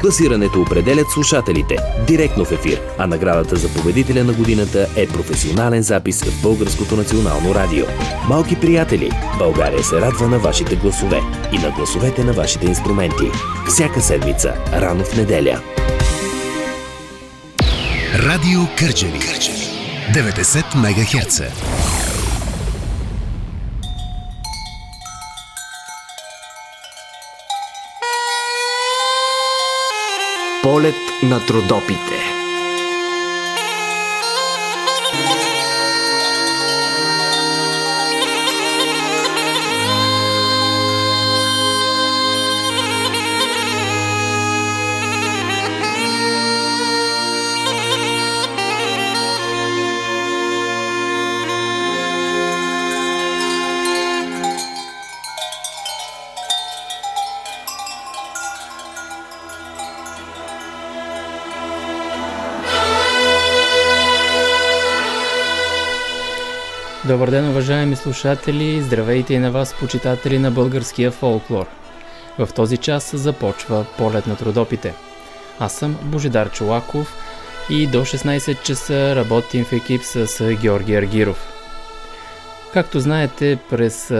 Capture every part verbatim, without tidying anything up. Класирането определят слушателите директно в ефир, а наградата за победителя на годината е професионален запис в Българското национално радио. Малки приятели, България се радва на вашите гласове и на гласовете на вашите инструменти. Всяка седмица, рано в неделя. Радио Кърджали. деветдесет мегахерца. Полет над Родопите. Добър ден, уважаеми слушатели! Здравейте и на вас, почитатели на българския фолклор! В този час започва Полет над Родопите. Аз съм Божидар Чолаков и до шестнайсет часа работим в екип с Георги Аргиров. Както знаете, през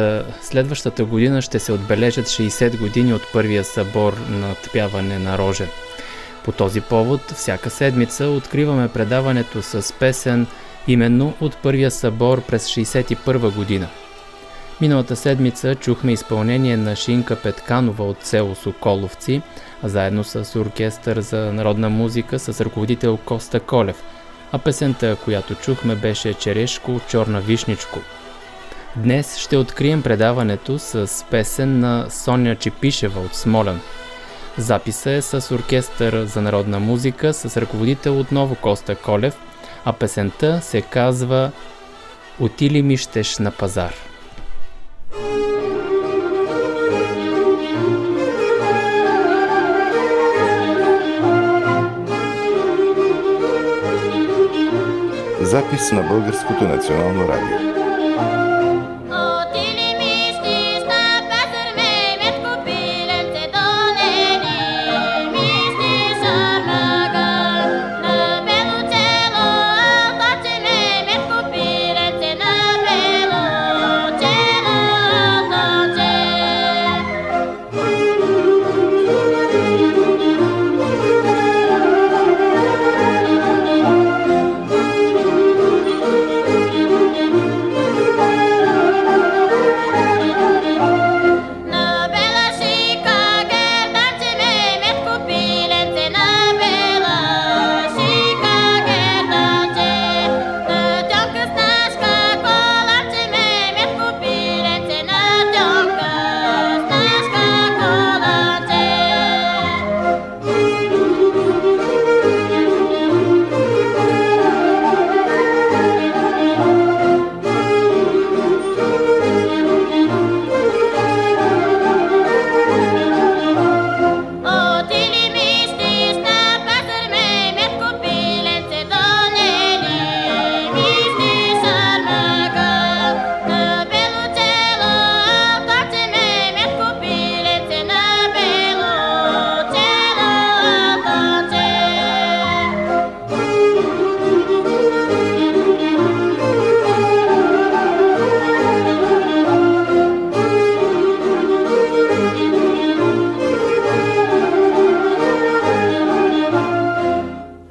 следващата година ще се отбележат шейсет години от първия събор на пяване на рожен. По този повод, всяка седмица откриваме предаването с песен именно от първия събор през шейсет и първа година. Миналата седмица чухме изпълнение на Шинка Петканова от село Соколовци, заедно с оркестър за народна музика с ръководител Коста Колев, а песента, която чухме, беше Черешко, черна вишничко. Днес ще открием предаването с песен на Соня Чепишева от Смолян. Записа е с оркестър за народна музика с ръководител отново Коста Колев, а песента се казва «Оти ли ми щеш на пазар?». Запис на Българското национално радио.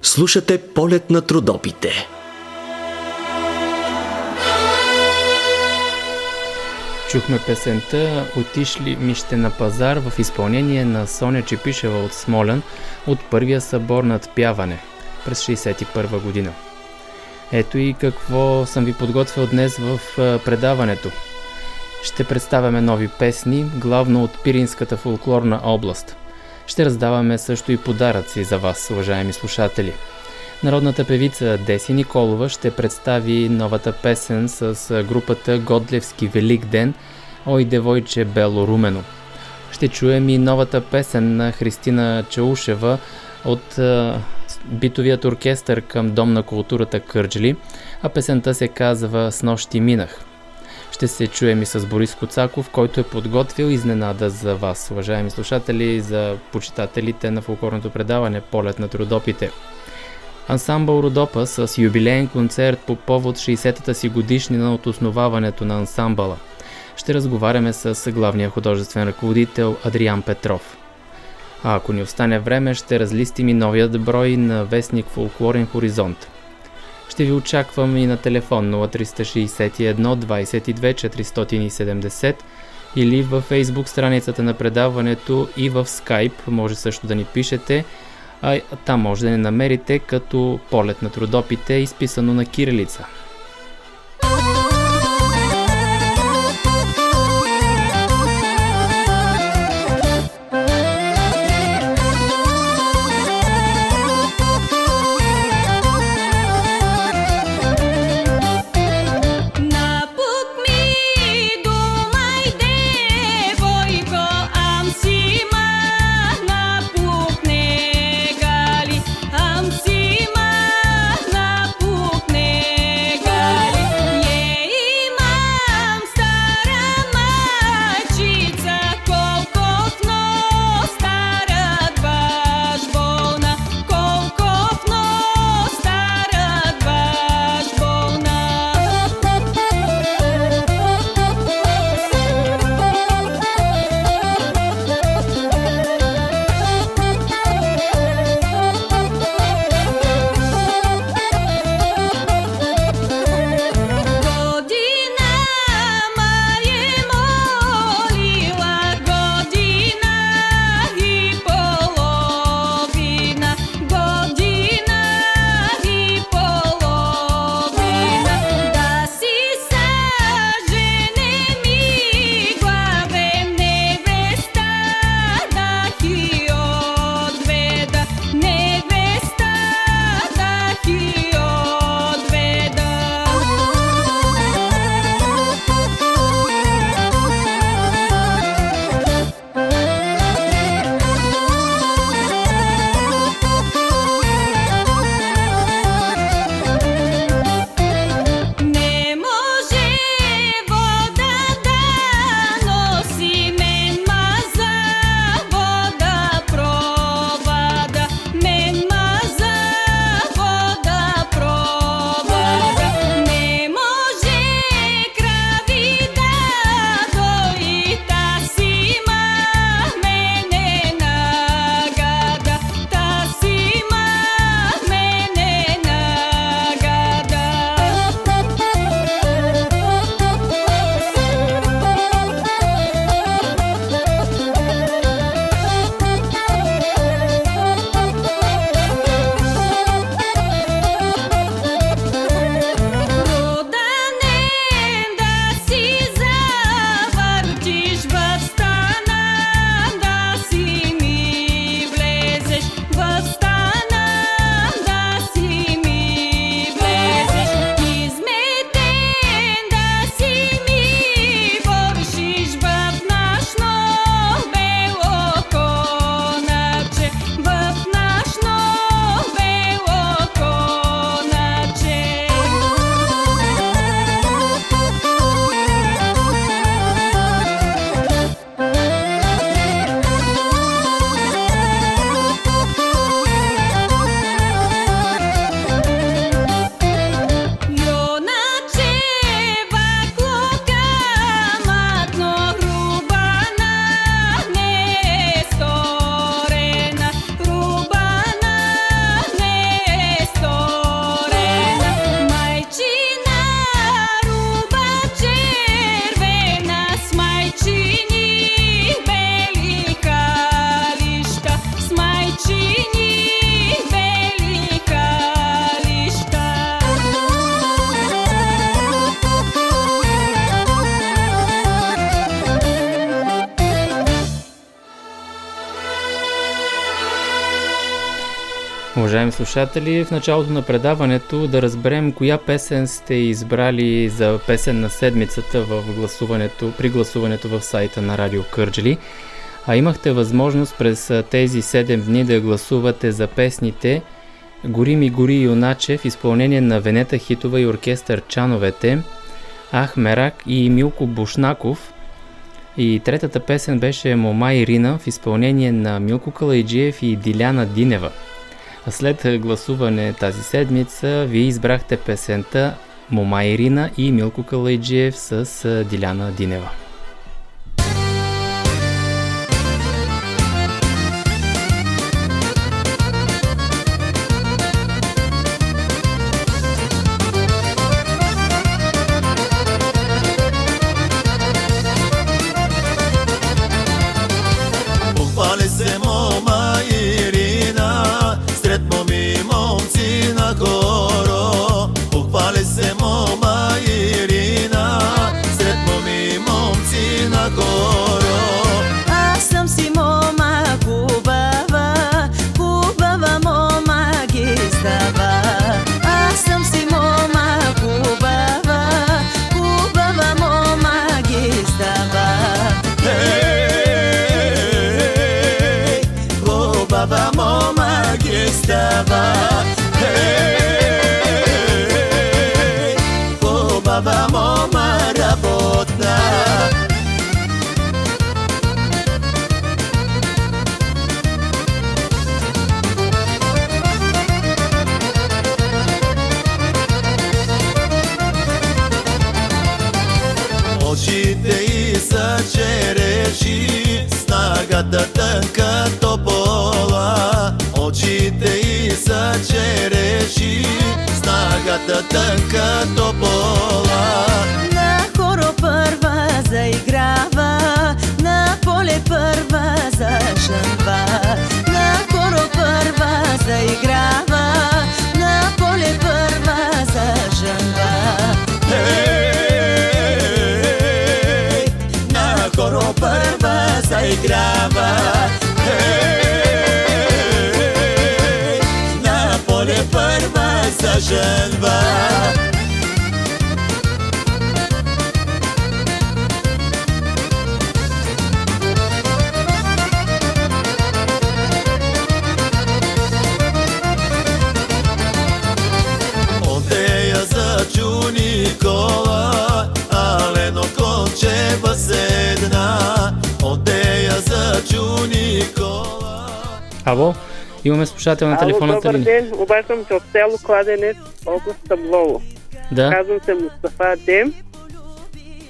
Слушате Полет над Родопите. Чухме песента «Отишли ми ще на пазар» в изпълнение на Соня Чепишева от Смолян от първия събор над пяване през шейсет и първа година. Ето и какво съм ви подготвил днес в предаването. Ще представяме нови песни, главно от Пиринската фолклорна област. Ще раздаваме също и подаръци за вас, уважаеми слушатели. Народната певица Деси Николова ще представи новата песен с групата Годлевски Велик Ден «Ой, девойче бело-румено». Ще чуем и новата песен на Христина Чаушева от е, битовият оркестър към Дом на културата Кърджали, а песента се казва "С нощи минах". Ще се чуем и с Борис Коцаков, който е подготвил изненада за вас, уважаеми слушатели, за почитателите на фолклорното предаване "Полет над Родопите". Ансамбъл Родопа с юбилеен концерт по повод шейсетата си годишнина от основаването на ансамбъла. Ще разговаряме с главния художествен ръководител Адриан Петров. А ако ни остане време, ще разлистим и новият брой на вестник "Фолклорен хоризонт". Ще ви очаквам и на телефон нула три шест едно двайсет и две четиристотин и седемдесет или във Facebook страницата на предаването и в Skype. Може също да ни пишете, а там може да ни намерите като "Полет над Родопите", изписано на кирилица. Уважаеми слушатели, в началото на предаването да разберем коя песен сте избрали за песен на седмицата в гласуването, при гласуването в сайта на Радио Кърджали. А имахте възможност през тези седем дни да гласувате за песните "Гори ми гори юначе" в изпълнение на Венета Хитова и оркестър Чановете, "Ах, мерак" и Милко Бушнаков. И третата песен беше "Мома Ирина" в изпълнение на Милко Калайджиев и Диляна Динева. А след гласуване тази седмица вие избрахте песента "Мома Ирина" и Милко Калайджиев с Диляна Динева. Ало, имаме слушател на телефонната линия. Добър ден, обаждам се от село Кладенец, област Таблово. Да. Казвам се Мустафа Адем.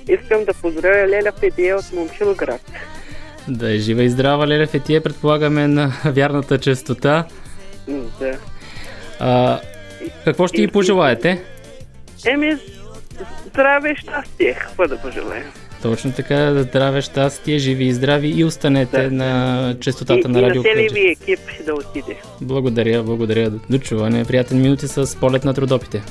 Искам да поздравя Леля Фетие от Момчилград. Да е жива и здрава Леля Фетие, предполагаме на вярната честота. Да. А, какво ще и, й пожелаете? Еми, здраве и щастие, какво да пожелаем. Точно така, здраве, щастие, живи и здрави и останете да. на честотата и, на Радио Кърджали. И на целиви екип да отиде. Благодаря, благодаря. До чуване. Приятен минути с "Полет над Родопите".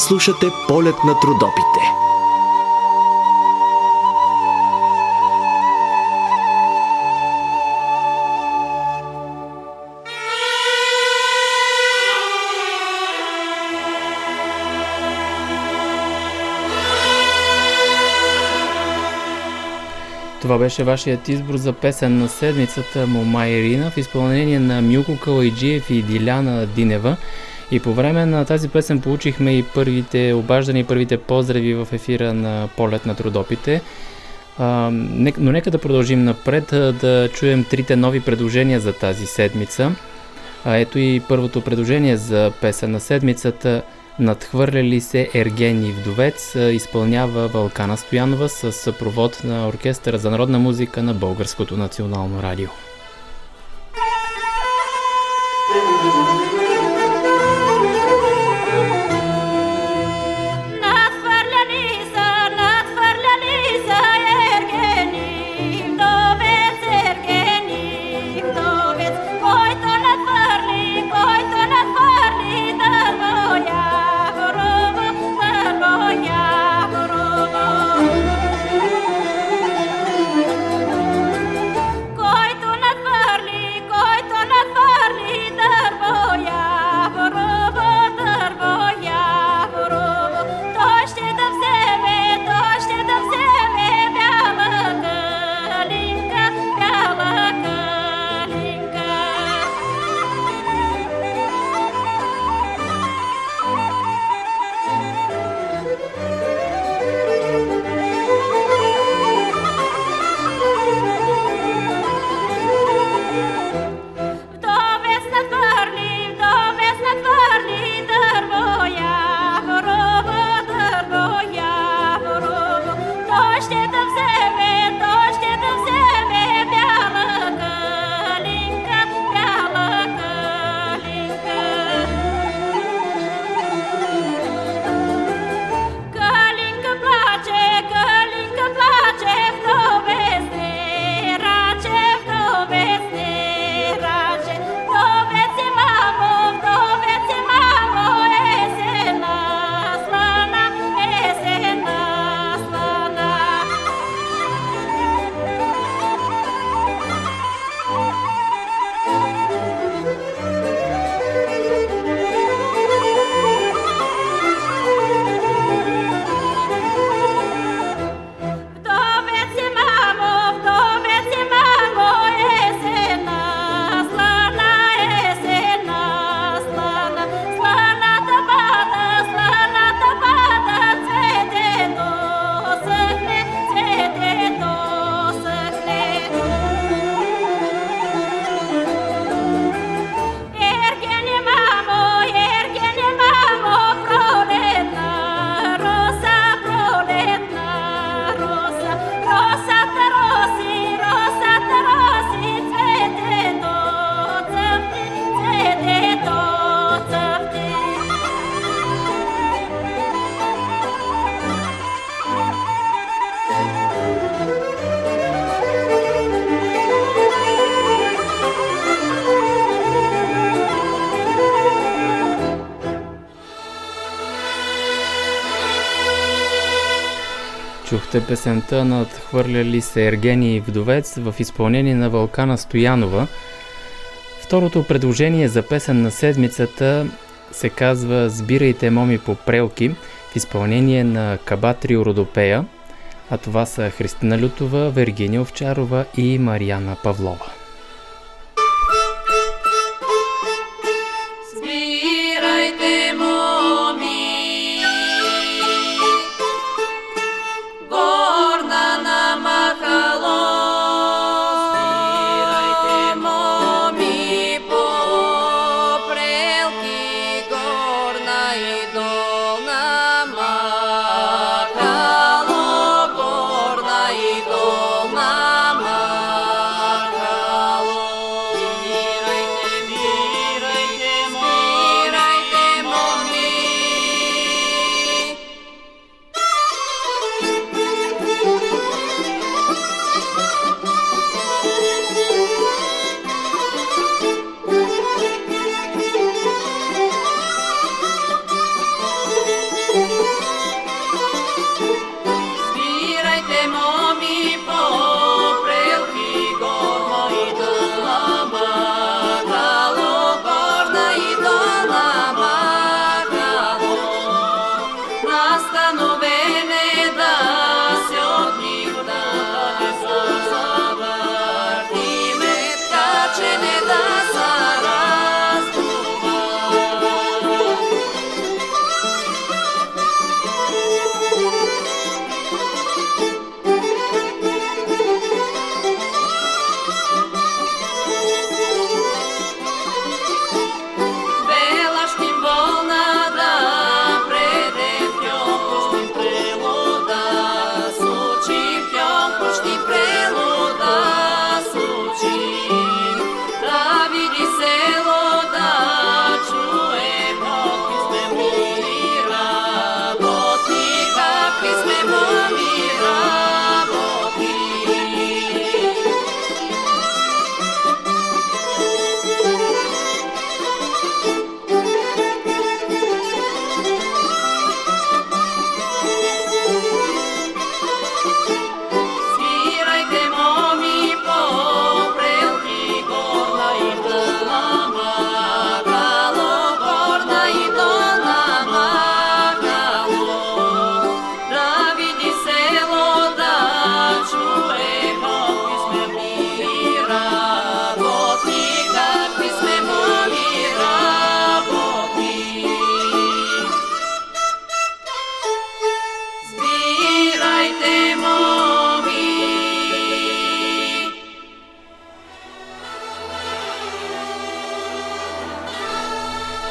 слушате "Полет над Родопите". Това беше вашият избор за песен на седмицата "Мома Ирина" в изпълнение на Милко Калайджиев и Диляна Динева. И по време на тази песен получихме и първите обаждания, и първите поздрави в ефира на "Полет над Родопите". А, не, но нека да продължим напред, да чуем трите нови предложения за тази седмица. А, ето и първото предложение за песен на седмицата "Надхвърляли се Ергени Вдовец", изпълнява Вълкана Стоянова с съпровод на Оркестъра за народна музика на Българското национално радио. Чухте песента "Надхвърляли се Ергени Вдовец" в изпълнение на Вълкана Стоянова. Второто предложение за песен на седмицата се казва "Сбирайте моми по прелки" в изпълнение на Кабатри Родопея, а това са Христина Лютова, Вергиния Овчарова и Марияна Павлова.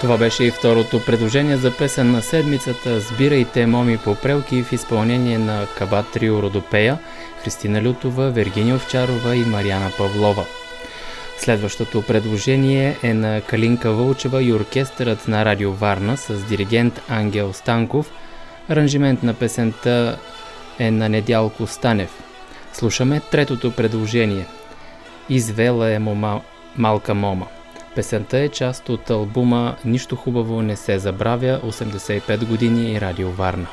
Това беше и второто предложение за песен на седмицата «Сбирайте моми попрелки» в изпълнение на Кабатри Родопея, Христина Лютова, Вергиния Овчарова и Марияна Павлова. Следващото предложение е на Калинка Вълчева и оркестърът на Радио Варна с диригент Ангел Станков. Аранжимент на песента е на Недялко Станев. Слушаме третото предложение «Извела е мома, малка мома». Песента е част от албума «Нищо хубаво не се забравя», осемдесет и пет години и Радио Варна.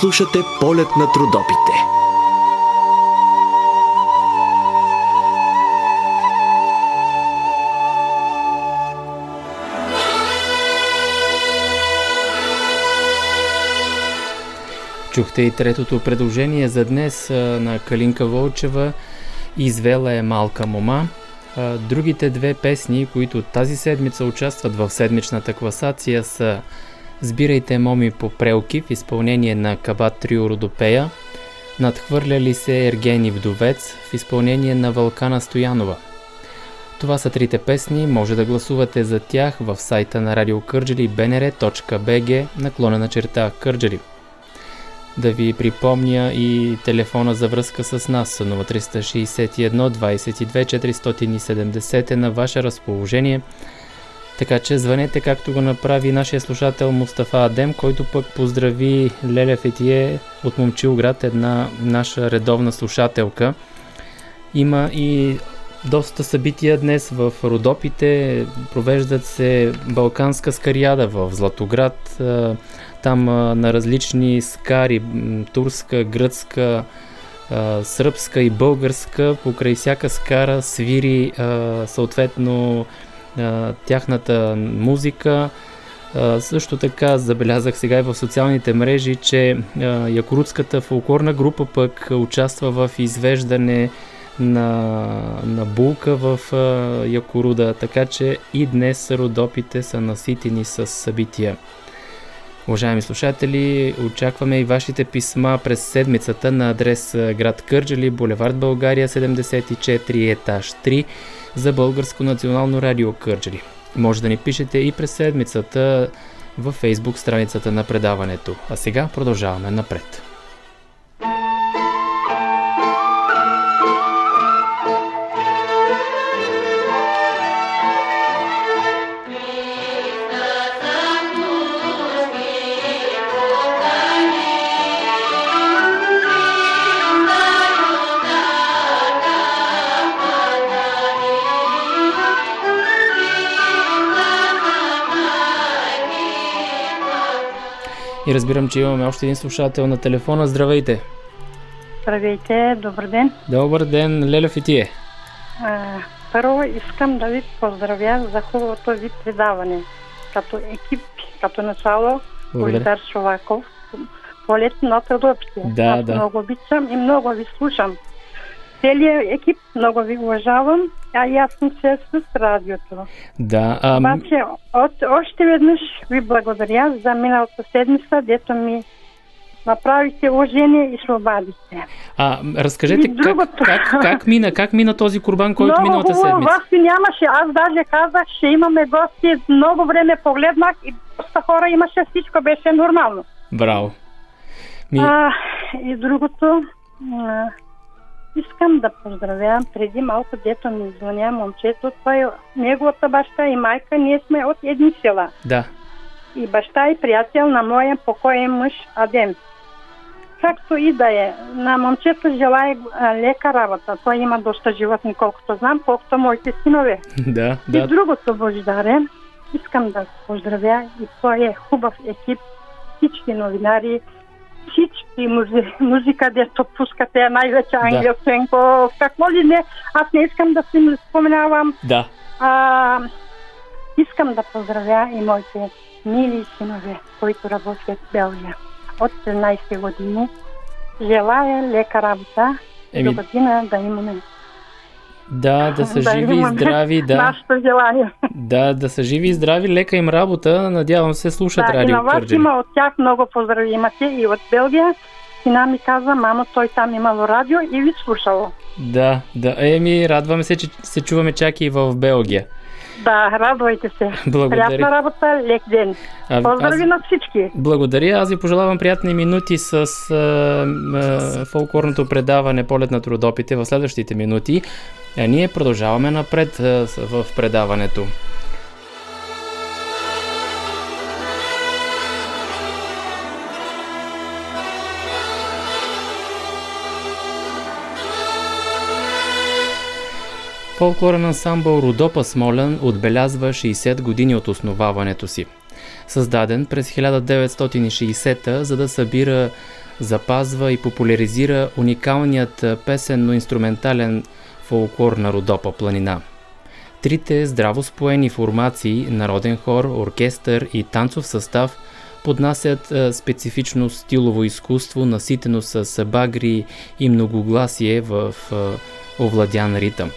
Слушате полет над Родопите. Чухте и третото предложение за днес на Калинка Вълчева, "Извела е малка мома". Другите две песни, които тази седмица участват в седмичната класация, са "Сбирайте моми по прелки" в изпълнение на Кабатри Родопея, "Надхвърляли се Ергени вдовец" в изпълнение на Вълкана Стоянова. Това са трите песни, може да гласувате за тях в сайта на Радио Кърджали би ен ар точка би джи наклонена черта Кърджали. Да ви припомня и телефона за връзка с нас, номер три шест едно двайсет и две четиристотин и седемдесет е на ваше разположение, така че звънете, както го направи нашия слушател Мустафа Адем, който пък поздрави Леля Фетие от Момчилград, една наша редовна слушателка. Има и доста събития днес в Родопите, провеждат се Балканска скариада в Златоград, там на различни скари, турска, гръцка, сръбска и българска, покрай всяка скара свири съответно тяхната музика. Също така забелязах сега и в социалните мрежи, че якорутската фолклорна група пък участва в извеждане на, на булка в Якоруда, така че и днес Родопите са наситени с събития. Уважаеми слушатели, очакваме и вашите писма през седмицата на адрес град Кърджали, булевард България седемдесет и четири, етаж три, за Българско национално радио Кърджали. Може да ни пишете и през седмицата във Фейсбук страницата на предаването. А сега продължаваме напред. И разбирам, че имаме още един слушател на телефона. Здравейте! Здравейте, добър ден! Добър ден, Леля Фетие! А, първо искам да ви поздравя за хубавото ви предаване. Като екип, като начало, Божидар Чолаков, "Полет над Родопите". Да, Аз да. Много обичам и много ви слушам. Целият екип много ви уважавам, а и аз съм се с радиото. Да, а... Обаче, от, още веднъж ви благодаря за миналата седмица, дето ми направихте уважение и свободите. А, разкажете, как, как, как, мина, как мина този курбан, който много миналата седмица? Много вас ви нямаше, аз даже казах, ще имаме гости, много време погледнах и доста хора имаше, всичко беше нормално. Браво! Ми... А, и другото... Искам да поздравя преди малко, дето ми звъня момчето, това е неговата баща и майка, ние сме от едни села. Да. И баща е приятел на моя покоен мъж Адем. Както и да е, на момчето желая лека работа. Той има доста животни, колкото знам, колкото моите синове. Да, да. И другото, Божидаре, искам да поздравя и той е хубав екип, всички новинари, всички музи... музика, дето пускате, най-вече Ангел Станков, какво ли не, аз не искам да си споменавам. Да. А, искам да поздравя и моите мили синове, които работят в Белгия от седемнайсет години. Желая лека работа, Еми... до година да имаме. Да, да са да, живи и здрави, да. Нашето желание. Да, да са живи и здрави, лека им работа, надявам се слушат да, Радио Кърджали. Да, и на вас има от тях много поздрави, имате и от Белгия. Сина ми каза, мамо, той там имало радио и ви слушало. Да, да, еми, радваме се, че се чуваме чак и в Белгия. Да, радвайте се. Благодаря. Приятна работа, лек ден. Поздрави аз... на всички. Благодаря, аз ви пожелавам приятни минути с а, а, фолклорното предаване "Полет над Родопите" в следващите минути. А ние продължаваме напред а, в предаването. Фолклорен ансамбъл Родопа Смолян отбелязва шейсет години от основаването си. Създаден през хиляда деветстотин и шейсета, за да събира, запазва и популяризира уникалният песенно-инструментален фолклор на Родопа планина. Трите здраво споени формации – народен хор, оркестър и танцов състав поднасят а, специфично стилово изкуство, наситено с багри и многогласие в а, овладян ритъм.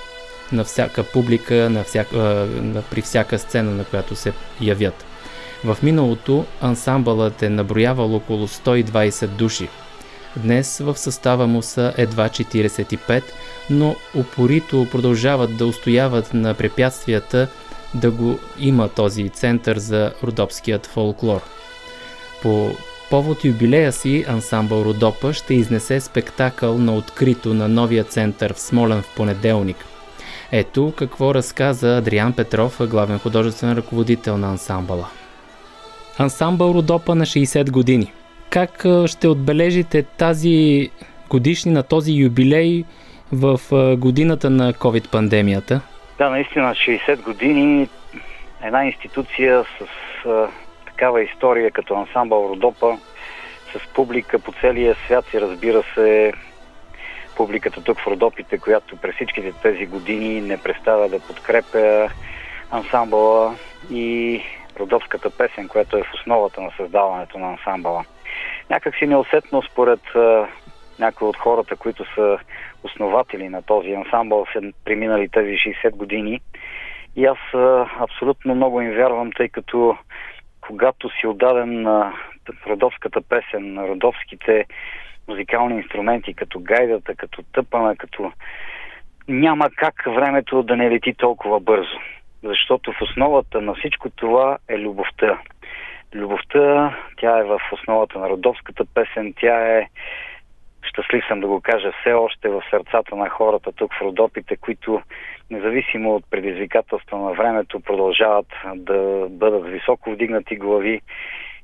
На всяка публика, на всяка, а, при всяка сцена, на която се явят. В миналото ансамбълът е наброявал около сто и двайсет души. Днес в състава му са едва четирийсет и пет, но упорито продължават да устояват на препятствията да го има този център за родопският фолклор. По повод юбилея си ансамбъл Родопа ще изнесе спектакъл на открито на новия център в Смолян в понеделник. Ето какво разказа Адриан Петров, главен художествен ръководител на ансамбъла. Ансамбъл Родопа на шейсет години. Как ще отбележите тази годишнина, този юбилей в годината на ковид-пандемията? Да, наистина шейсет години една институция с а, такава история като ансамбъл Родопа, с публика по целия свят и разбира се публиката тук в Родопите, която през всичките тези години не престава да подкрепя ансамбъла и родопската песен, която е в основата на създаването на ансамбъла. Някак си неусетно според а, някои от хората, които са основатели на този ансамбъл, са преминали тези шейсет години и аз а, абсолютно много им вярвам, тъй като когато си отдаден на родопската песен, на родопските музикални инструменти, като гайдата, като тъпана, като няма как времето да не лети толкова бързо. Защото в основата на всичко това е любовта. Любовта, тя е в основата на родопската песен, тя е, щастлив съм да го кажа, все още в сърцата на хората тук в Родопите, които независимо от предизвикателства на времето продължават да бъдат високо вдигнати глави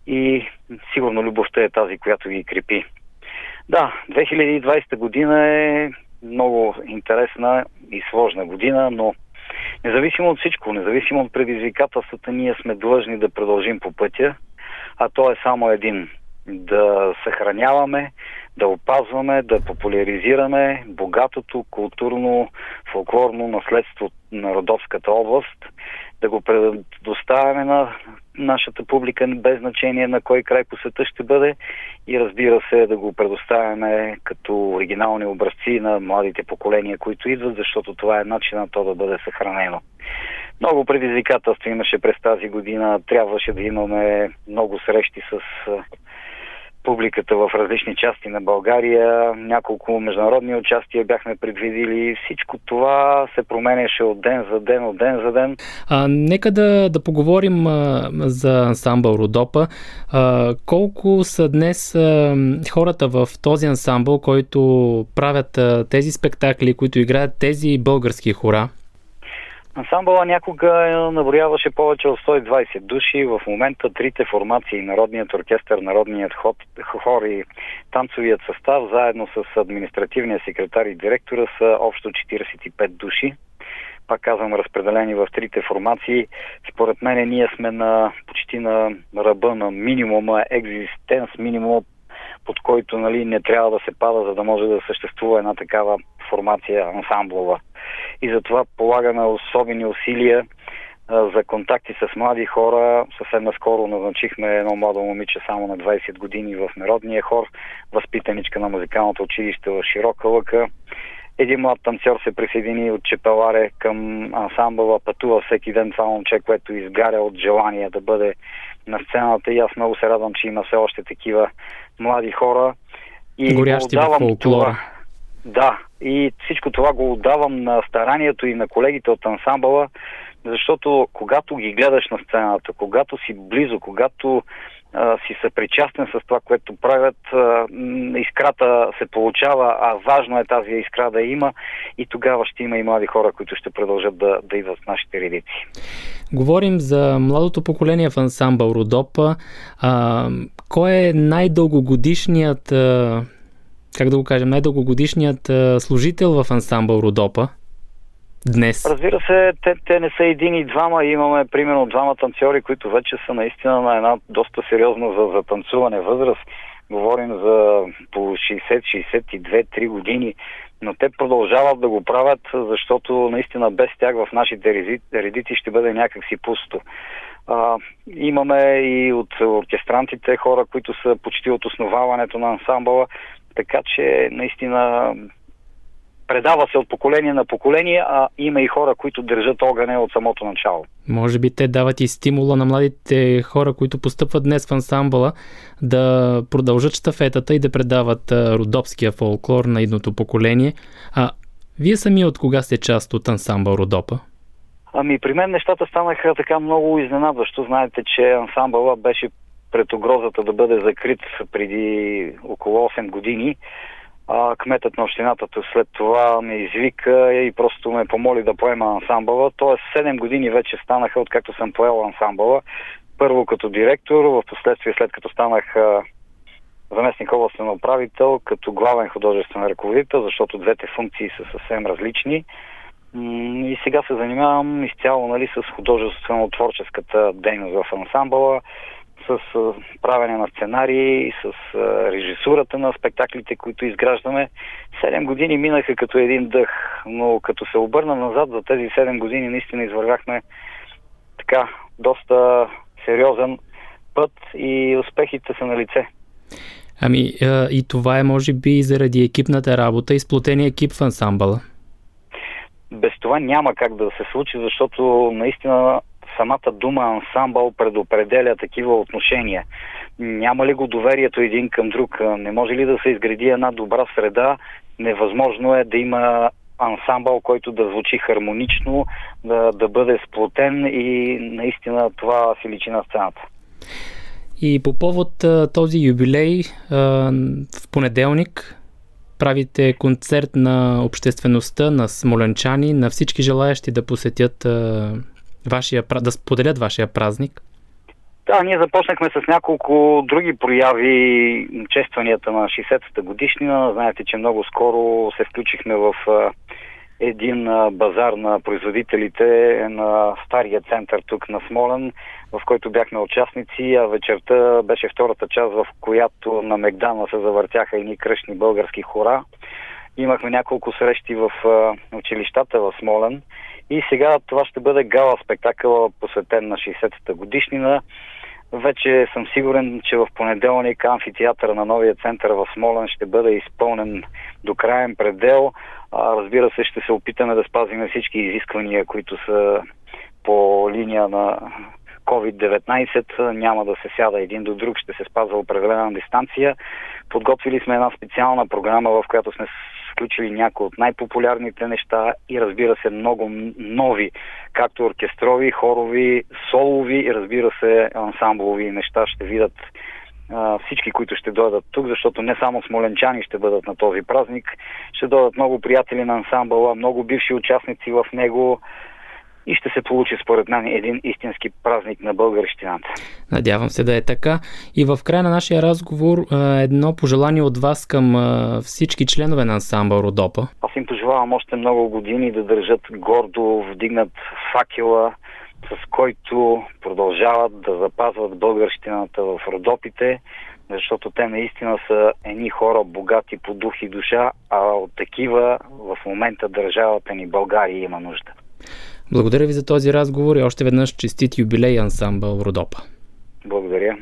и сигурно любовта е тази, която ги крепи. Да, две хиляди и двайсета година е много интересна и сложна година, но независимо от всичко, независимо от предизвикателствата, ние сме длъжни да продължим по пътя, а то е само един. Да съхраняваме, да опазваме, да популяризираме богатото културно, фолклорно наследство на Родопската област, да го предоставяме на нашата публика без значение на кой край по света ще бъде и разбира се да го предоставяме като оригинални образци на младите поколения, които идват, защото това е начинът то да бъде съхранено. Много предизвикателства имаше през тази година, трябваше да имаме много срещи с публиката в различни части на България, няколко международни участия бяхме предвидили. Всичко това се променяше от ден за ден, от ден за ден. А, нека да, да поговорим а, за ансамбъл Родопа. А, колко са днес а, хората в този ансамбъл, който правят а, тези спектакли, които играят тези български хора? Ансамбъла някога наброяваше повече от сто и двайсет души. В момента трите формации, Народният оркестър, Народният хор и танцовият състав, заедно с административния секретар и директора, са общо четирийсет и пет души. Пак казвам, разпределени в трите формации. Според мен ние сме на почти на ръба на минимума, екзистенс минимум, под който нали, не трябва да се пада, за да може да съществува една такава формация ансамблова. И затова полагаме особени усилия а, за контакти с млади хора. Съвсем наскоро назначихме едно младо момиче само на двайсет години в Народния хор, възпитаничка на музикалното училище в Широка лъка. Един млад танцор се присъедини от Чепеларе към ансамбъла, пътува всеки ден това момче, което изгаря от желание да бъде на сцената и аз много се радвам, че има все още такива млади хора. И горящи в фолклора. Да, и всичко това го отдавам на старанието и на колегите от ансамбъла, защото когато ги гледаш на сцената, когато си близо, когато а, си съпричастен с това, което правят, а, искрата се получава, а важно е тази искра да има и тогава ще има и млади хора, които ще продължат да, да идват в нашите редици. Говорим за младото поколение в ансамбъл Родопа. А, кой е най-дългогодишният... А... как да го кажем, най-дългогодишният служител в ансамбъл Родопа днес? Разбира се, те, те не са един и двама. Имаме примерно двама танцори, които вече са наистина на една доста сериозна за, за танцуване възраст. Говорим за по шейсет, шейсет и две, три години. но те продължават да го правят, защото наистина без тях в нашите редици ще бъде някакси пусто. А, имаме и от оркестрантите хора, които са почти от основаването на ансамбъла, така че наистина предава се от поколение на поколение, а има и хора, които държат огъня от самото начало. Може би те дават и стимула на младите хора, които постъпват днес в ансамбъла, да продължат щафетата и да предават родопския фолклор на идното поколение. А вие сами от кога сте част от ансамбъл Родопа? Ами при мен нещата станаха така много изненадващо. Знаете, че ансамбъла беше пред угрозата да бъде закрит преди около осем години. Кметът на общината след това ме извика и просто ме помоли да поема ансамбъла. Тоест седем години вече станаха, откакто съм поел ансамбъла. Първо като директор, в последствие след като станах заместник областен управител, като главен художествен ръководител, защото двете функции са съвсем различни. И сега се занимавам изцяло, нали, с художествено-творческата дейност в ансамбъла, с правене на сценарии, с режисурата на спектаклите, които изграждаме. Седем години минаха като един дъх, но като се обърна назад за тези седем години, наистина извървяхме така доста сериозен път и успехите са на лице. Ами и това е може би заради екипната работа и сплотения екип в ансамбъла. Без това няма как да се случи, защото наистина самата дума ансамбъл предопределя такива отношения. Няма ли го доверието един към друг? Не може ли да се изгради една добра среда? Невъзможно е да има ансамбъл, който да звучи хармонично, да, да бъде сплотен и наистина това си личи на сцената. И по повод този юбилей в понеделник правите концерт на обществеността, на смолянчани, на всички желаящи да посетят вашия, да споделят вашия празник. Да, ние започнахме с няколко други прояви, честванията на шейсетата годишнина. Знаете, че много скоро се включихме в един базар на производителите на стария център тук на Смолен, в който бяхме участници, а вечерта беше втората част, в която на Мегдана се завъртяха едни кръщни български хора. Имахме няколко срещи в училищата в Смолен и сега това ще бъде гала спектакъл, посветен на шейсетата годишнина. Вече съм сигурен, че в понеделник амфитеатъра на новия център в Смолен ще бъде изпълнен до краен предел. Разбира се, ще се опитаме да спазим всички изисквания, които са по линия на ковид деветнайсет. Няма да се сяда един до друг, ще се спазва определена дистанция. Подготвили сме една специална програма, в която сме включили някои от най-популярните неща и разбира се много нови, както оркестрови, хорови, солови и разбира се ансамблови неща ще видят всички, които ще дойдат тук, защото не само смолянчани ще бъдат на този празник, ще дойдат много приятели на ансамбъла, много бивши участници в него и ще се получи според мен един истински празник на българщината. Надявам се да е така. И в края на нашия разговор едно пожелание от вас към всички членове на ансамбъл Родопа. Аз им пожелавам още много години да държат гордо вдигнат факела, с който продължават да запазват българщината в Родопите, защото те наистина са едни хора богати по дух и душа, а от такива в момента държавата ни България има нужда. Благодаря ви за този разговор и още веднъж честит юбилей ансамбъл Родопа. Благодаря.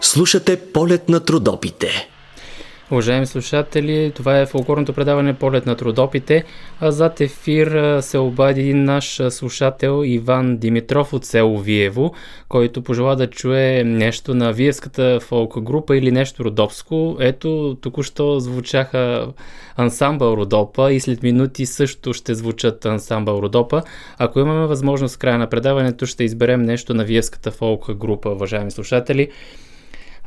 Слушате полет над Родопите. Уважаеми слушатели, това е фолклорното предаване Полет над Родопите. А зад ефир се обади наш слушател Иван Димитров от село Виево, който пожела да чуе нещо на Виевската фолк група или нещо родопско. Ето, току-що звучаха Ансамбъл Родопа и след минути също ще звучат Ансамбъл Родопа. Ако имаме възможност в края на предаването, ще изберем нещо на Виевската фолк група, уважаеми слушатели.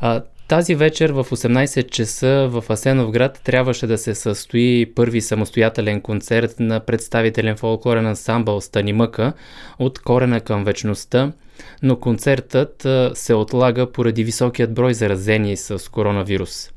А, тази вечер в осемнайсет часа в Асеновград трябваше да се състои първи самостоятелен концерт на представителен фолклорен ансамбъл Станимъка от корена към вечността, но концертът се отлага поради високият брой заразени с коронавирус.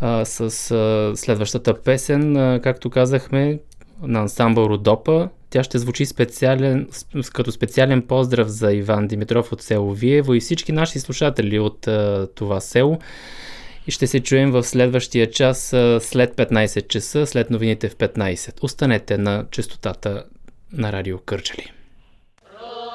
А, с а, следващата песен, а, както казахме, на ансамбъл Родопа, тя ще звучи специален, като специален поздрав за Иван Димитров от село Виево и всички наши слушатели от а, това село. И ще се чуем в следващия час а, след петнайсет часа, след новините в петнайсет. Останете на честотата на Радио Кърджали. Oh,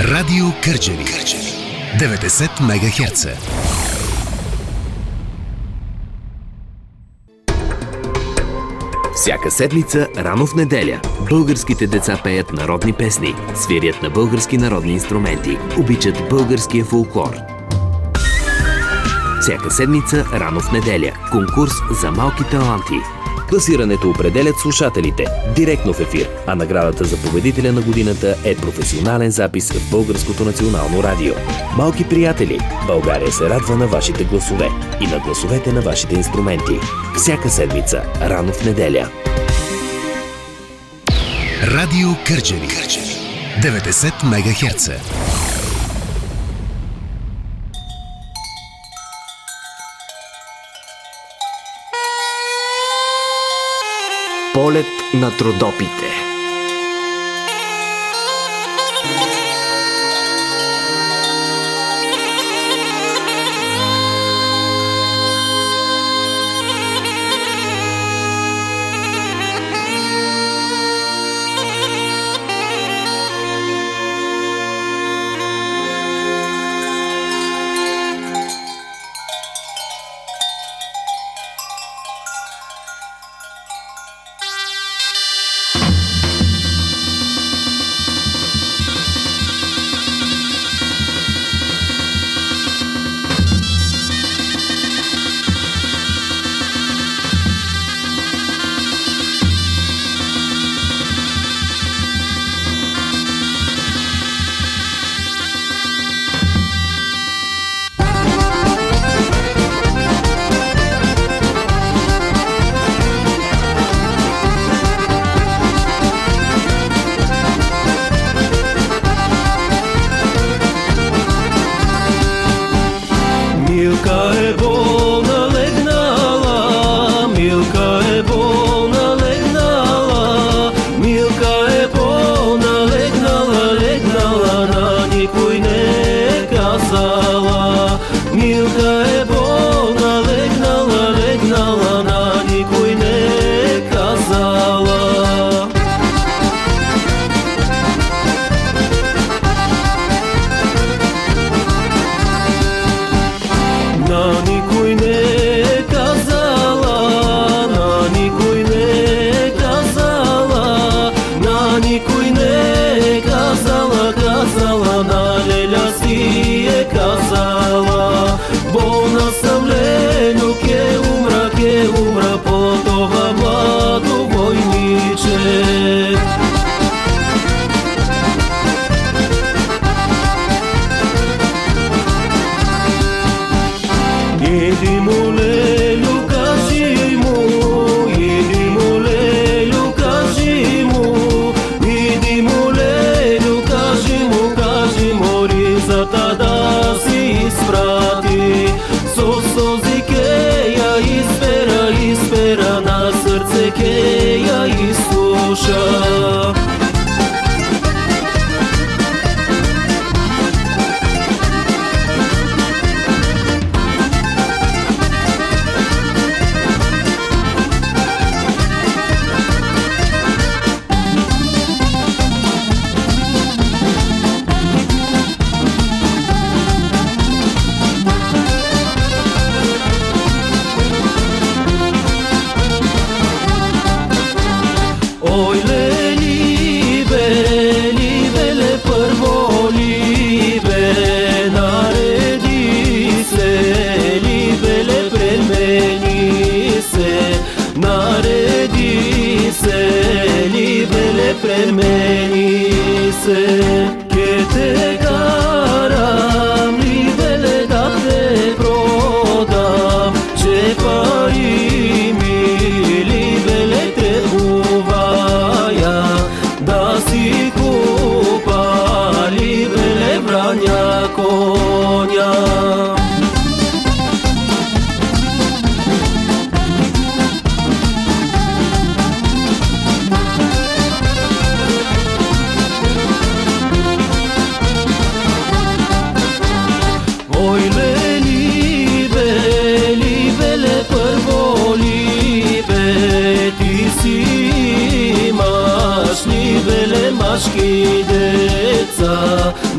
Радио Кърджали деветдесет мегахерца. Всяка седмица, рано в неделя, българските деца пеят народни песни, свирят на български народни инструменти, обичат българския фолклор. Всяка седмица, рано в неделя, конкурс за малки таланти. Класирането определят слушателите директно в ефир, а наградата за победителя на годината е професионален запис в Българското национално радио. Малки приятели, България се радва на вашите гласове и на гласовете на вашите инструменти. Всяка седмица, рано в неделя. Радио Кърджали деветдесет мегахерца. Полет над Родопите.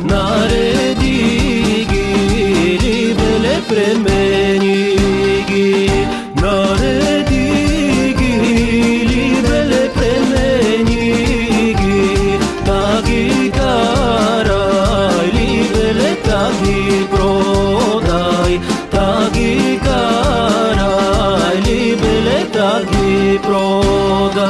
На премени ги, нареди ги, либеле премени ги, да ги карай, либеле да ги продай, да ги карай, либеле да ги продай.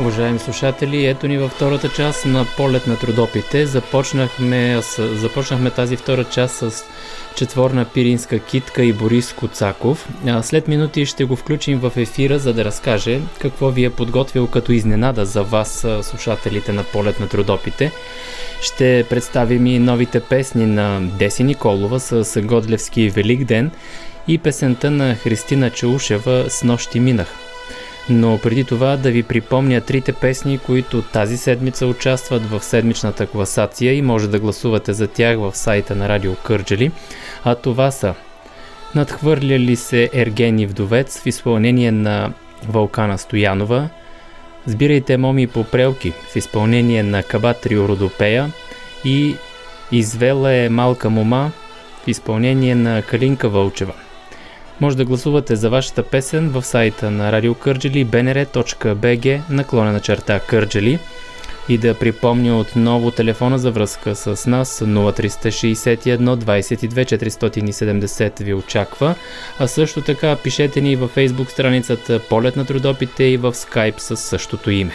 Уважаеми слушатели, ето ни във втората част на Полет над Родопите. Започнахме, с, започнахме тази втора част с четворна пиринска китка и Борис Коцаков. След минути ще го включим в ефира, за да разкаже какво ви е подготвил като изненада за вас, слушателите на Полет над Родопите. Ще представим и новите песни на Деси Николова с Годлевски Велик Ден и песента на Христина Чаушева "С нощи минах". Но преди това да ви припомня трите песни, които тази седмица участват в седмичната класация и може да гласувате за тях в сайта на Радио Кърджали. А това са "Надхвърля ли се Ергени вдовец" в изпълнение на Вълкана Стоянова, "Сбирайте моми попрелки" в изпълнение на Кабатри Родопея и "Извела е малка мома" в изпълнение на Калинка Вълчева. Може да гласувате за вашата песен в сайта на Радио Кърджали бнр.бг наклонена черта Кърджали. И да припомня отново телефона за връзка с нас нула три шест едно двайсет и две четиристотин и седемдесет ви очаква. А също така пишете ни във Facebook страницата Полет над Родопите и в Skype със същото име.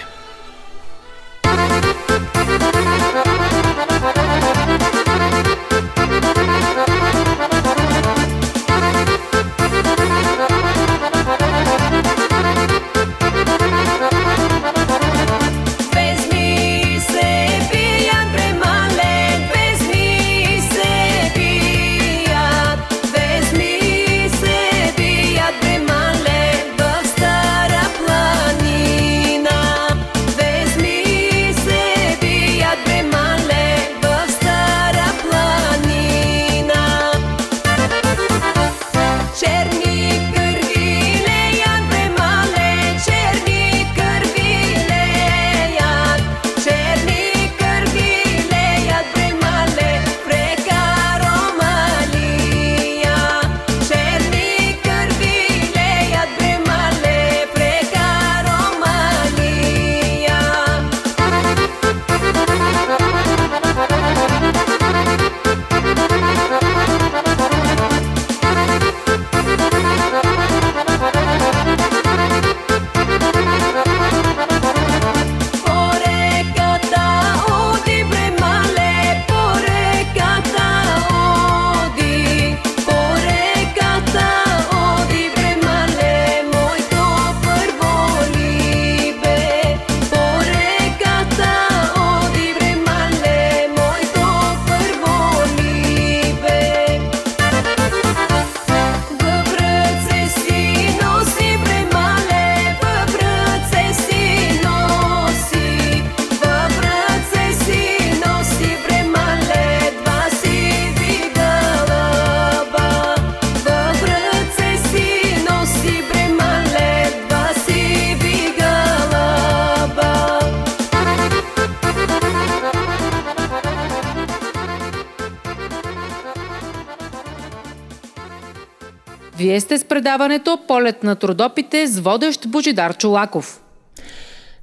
Вие сте с предаването «Полет над Родопите» с водещ Божидар Чолаков.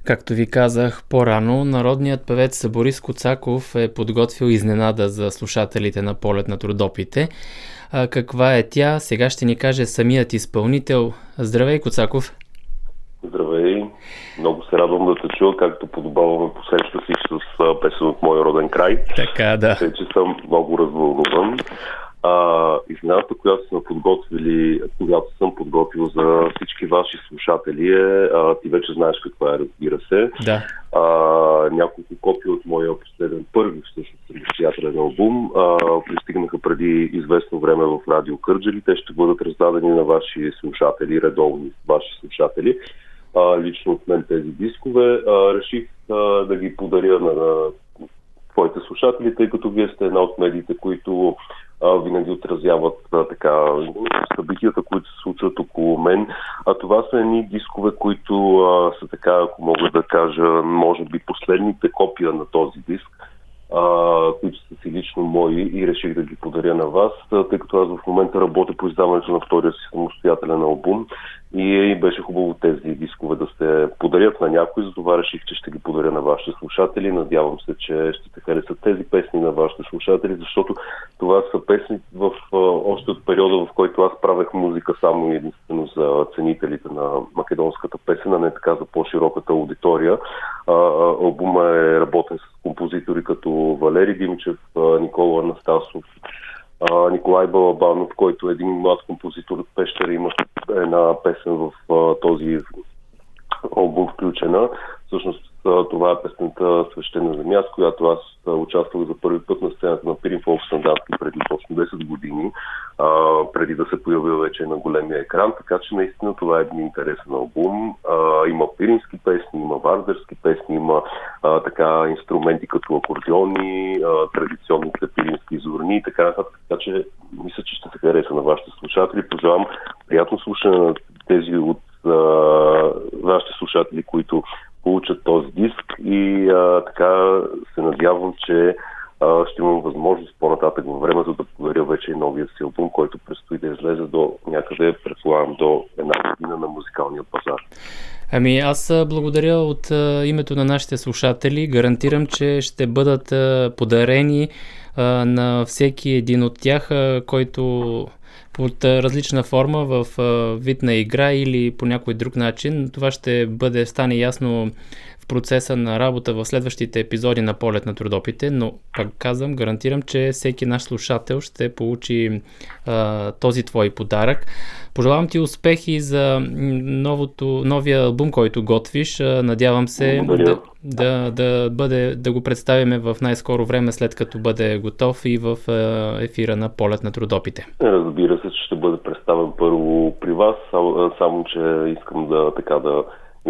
Както ви казах по-рано, народният певец Борис Коцаков е подготвил изненада за слушателите на «Полет над Родопите». А каква е тя? Сега ще ни каже самият изпълнител. Здравей, Коцаков! Здравей! Много се радвам да те чуя, както подобаваме посреща си с песен от моя роден край. Така, да. Тъй, че съм много развълнуван. Изненадата, която сме подготвили, когато съм подготвил за всички ваши слушатели, е, а, ти вече знаеш каква е, разбира се. Да. А, няколко копия от моя последен първи всъщност самостоятелен албум а, пристигнаха преди известно време в Радио Кърджали. Те ще бъдат раздадени на ваши слушатели, редовни ваши слушатели. А, лично от мен тези дискове. А, реших а, да ги подаря на, на твоите слушатели, тъй като вие сте една от медиите, които винаги отразяват а, така събитията, които се случват около мен. А това са едни дискове, които а, са така, ако мога да кажа, може би последните копия на този диск, а, които са си лично мои и реших да ги подаря на вас, тъй като аз в момента работя по издаването на втория си самостоятелен албум и беше хубаво тези дискове да се подарят на някой, затова реших, че ще ги подаря на вашите слушатели. Надявам се, че ще те харесат тези песни на вашите слушатели, защото това са песни в, а, още от периода, в който аз правех музика само и единствено за ценителите на македонската песен, а не така за по-широката аудитория. А, албума е работен с композитори като Валери Димчев, Никола Анастасов, Николай Балабанов, който е един млад композитор от Пещера, има една песен в този албум включена. Всъщност това е песента «Свещена земя», с която аз участвах за първи път на сцената на Пирин Фолк Стандартки преди точно десет години, преди да се появил вече на големия екран, така че наистина това е един интересен албум. Има пирински песни, има вардерски песни, има така инструменти като акордеони, традиционните пирински зорни и така, така че мисля, че ще се хареса на вашите слушатели. Пожелавам приятно слушане на тези от вашите слушатели, които получат този диск и а, така се надявам, че а, ще имам възможност по-нататък във времето да подаря вече и новия си албум, който предстои да излезе до някъде, предполагам, до една година на музикалния пазар. Ами аз благодаря от а, името на нашите слушатели. Гарантирам, че ще бъдат а, подарени а, на всеки един от тях, а, който под различна форма, в вид на игра или по някой друг начин. Това ще бъде, стане ясно в процеса на работа в следващите епизоди на Полет над Родопите, но пак казвам, гарантирам, че всеки наш слушател ще получи а, този твой подарък. Пожелавам ти успехи за новото, новия албум, който готвиш. Надявам се да, да, да, бъде, да го представим в най-скоро време, след като бъде готов и в ефира на Полет над Родопите. Разбира се, че ще бъде представен първо при вас, само че искам да така да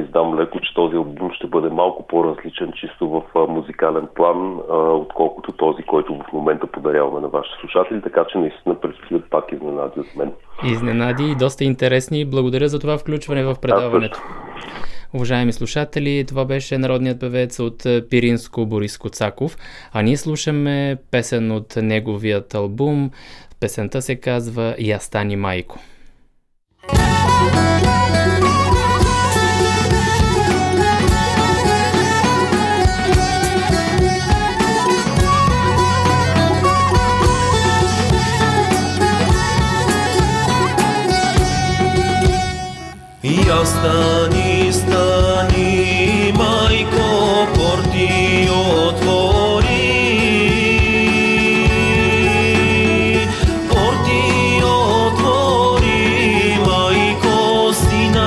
издам леко, че този албум ще бъде малко по-различен чисто в музикален план, отколкото този, който в момента подаряваме на вашите слушатели, така че наистина предстоят пак изненади от мен. Изненади и доста интересни. Благодаря за това включване в предаването. Уважаеми слушатели, това беше народният певец от Пиринско Борис Коцаков, а ние слушаме песен от неговият албум. Песента се казва «Я стани майко». Я стани, стани, майко, порти отвори, порти отвори, майко, сина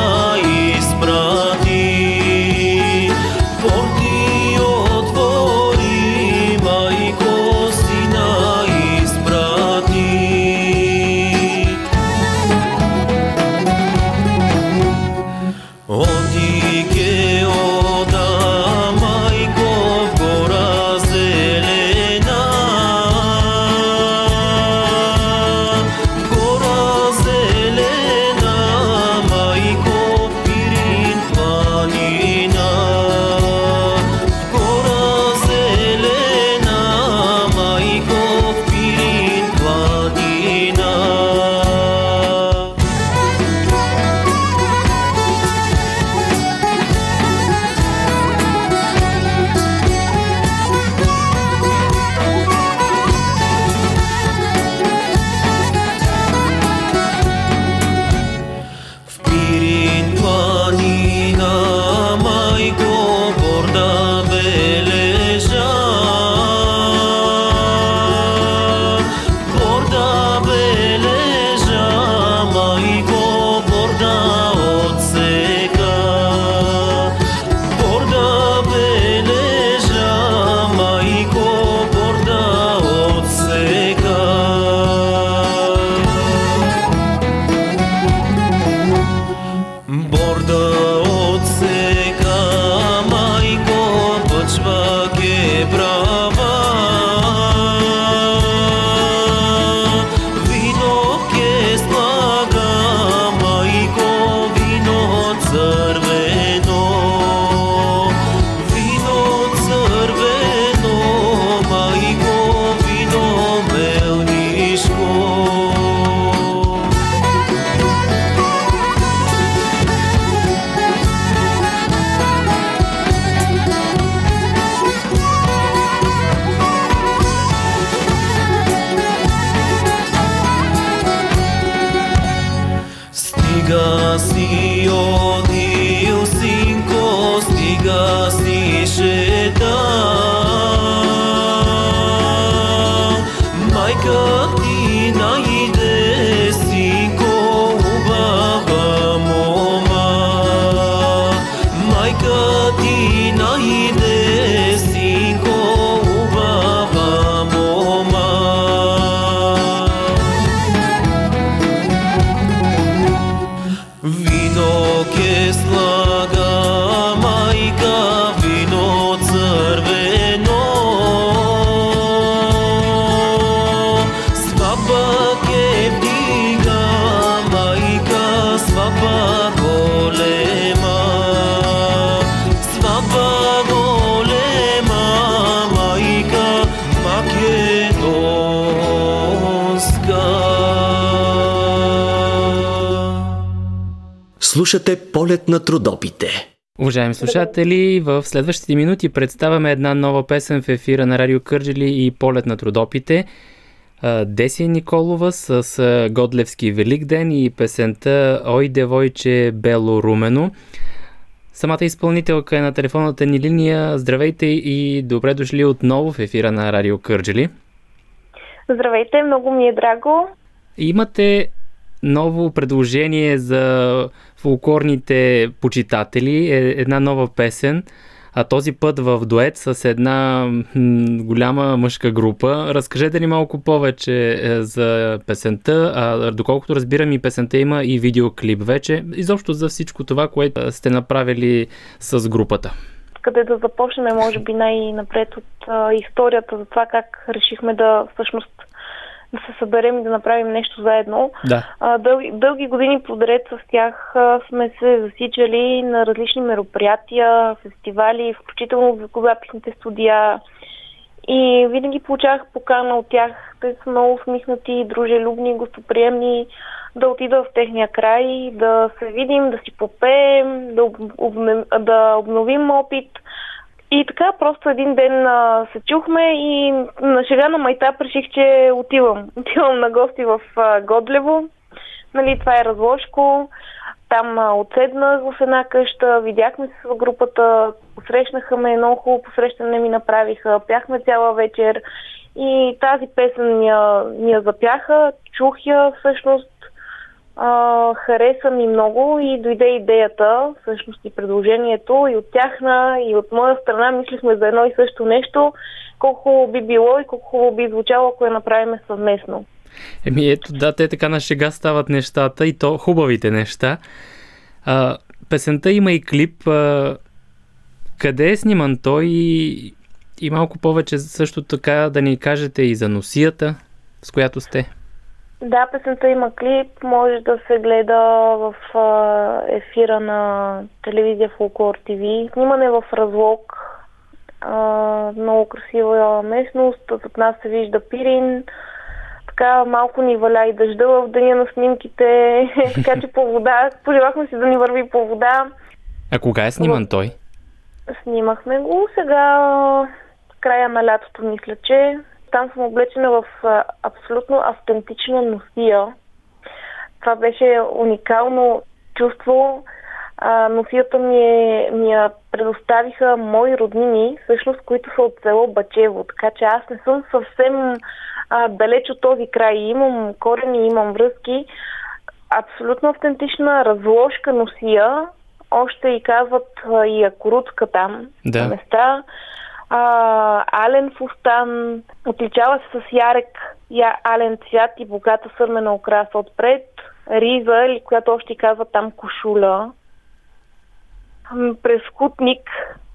беше да. Майка ти найде си колубава мома. Майка ти найде си колубава мома. Вино ке слага Слушате полет над Родопите. Уважаеми слушатели, в следващите минути представяме една нова песен в ефира на Радио Кърджали и полет над Родопите. Деси Николова с Годлевски Велик Ден и песента "Ой, девойче, бело-румено". Самата изпълнителка е на телефонната ни линия. Здравейте и добре дошли отново в ефира на Радио Кърджали. Здравейте, много ми е драго. Имате ново предложение за фолклорните почитатели, е една нова песен, а този път в дует с една голяма мъжка група. Разкажете ни малко повече за песента, а доколкото разбирам и песента има и видеоклип вече, изобщо за всичко това, което сте направили с групата. Къде да започнем, може би най-напред от а, историята за това как решихме да всъщност да се съберем и да направим нещо заедно. Да. Дълги, дълги години подред с тях сме се засичали на различни мероприятия, фестивали, включително в звукозаписните студия. И винаги получавах покана от тях. Те са много усмихнати, дружелюбни, гостоприемни. Да отида в техния край, да се видим, да си попеем, да, обнем, да обновим опит. И така, просто един ден а, се чухме и на шега на майтап реших, че отивам. Отивам на гости в а, Годлево. Нали, това е разложко. Там а, отседнах в една къща, видяхме се с групата, посрещнаха ме, много хубаво посрещане ми направиха, пяхме цяла вечер. И тази песен ни я, ни я запяха, чух я всъщност. Uh, хареса ми много и дойде идеята, всъщност и предложението, и от тяхна, и от моя страна мислихме за едно и също нещо, колко хубаво би било и колко хубаво би звучало, ако я направиме съвместно. Еми ето, да, те така на шега стават нещата, и то хубавите неща. Uh, песента има и клип. Uh, къде е сниман той и, и малко повече също така да ни кажете и за носията, с която сте? Да, песента има клип, може да се гледа в ефира на телевизия Фолклор ТВ. Снимане в Разлог, много красива местност, от нас се вижда Пирин, така малко ни валя и дъжда в деня на снимките, така че по вода, пожелахме си да ни върви по вода. А кога е сниман той? Снимахме го сега, края на лятото мисля, че. Там съм облечена в абсолютно автентична носия. Това беше уникално чувство. А, носията ми, е, ми я предоставиха мои роднини, всъщност, които са от село Бачево. Така че аз не съм съвсем а, далеч от този край. Имам корени, имам връзки. Абсолютно автентична разложка носия. Още и казват а, и акурутска там, да, на места. А, ален фустан, отличава се с ярек я, ален цвят и богата сърмена украса отпред, риза, или която още казва там кошула, прескутник,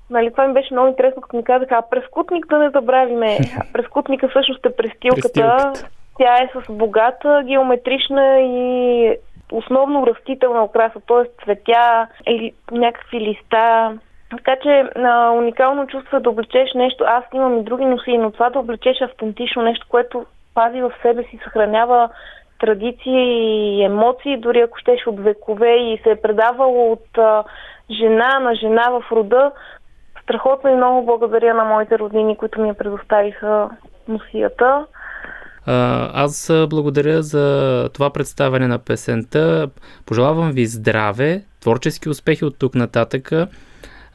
нали, това ми беше много интересно, като ми казаха, а прескутник да не забравиме, прескутника всъщност е престилката, тя е с богата, геометрична и основно растителна украса, т.е. цветя или някакви листа. Така че а, уникално чувство да облечеш нещо, аз имам и други носи, но това да облечеш автентично нещо, което пази в себе си, съхранява традиции и емоции, дори ако щеш от векове и се е предавало от а, жена на жена в рода. Страхотно и много благодаря на моите роднини, които ми я предоставиха носията. Аз благодаря за това представяне на песента. Пожелавам ви здраве, творчески успехи от тук нататъка.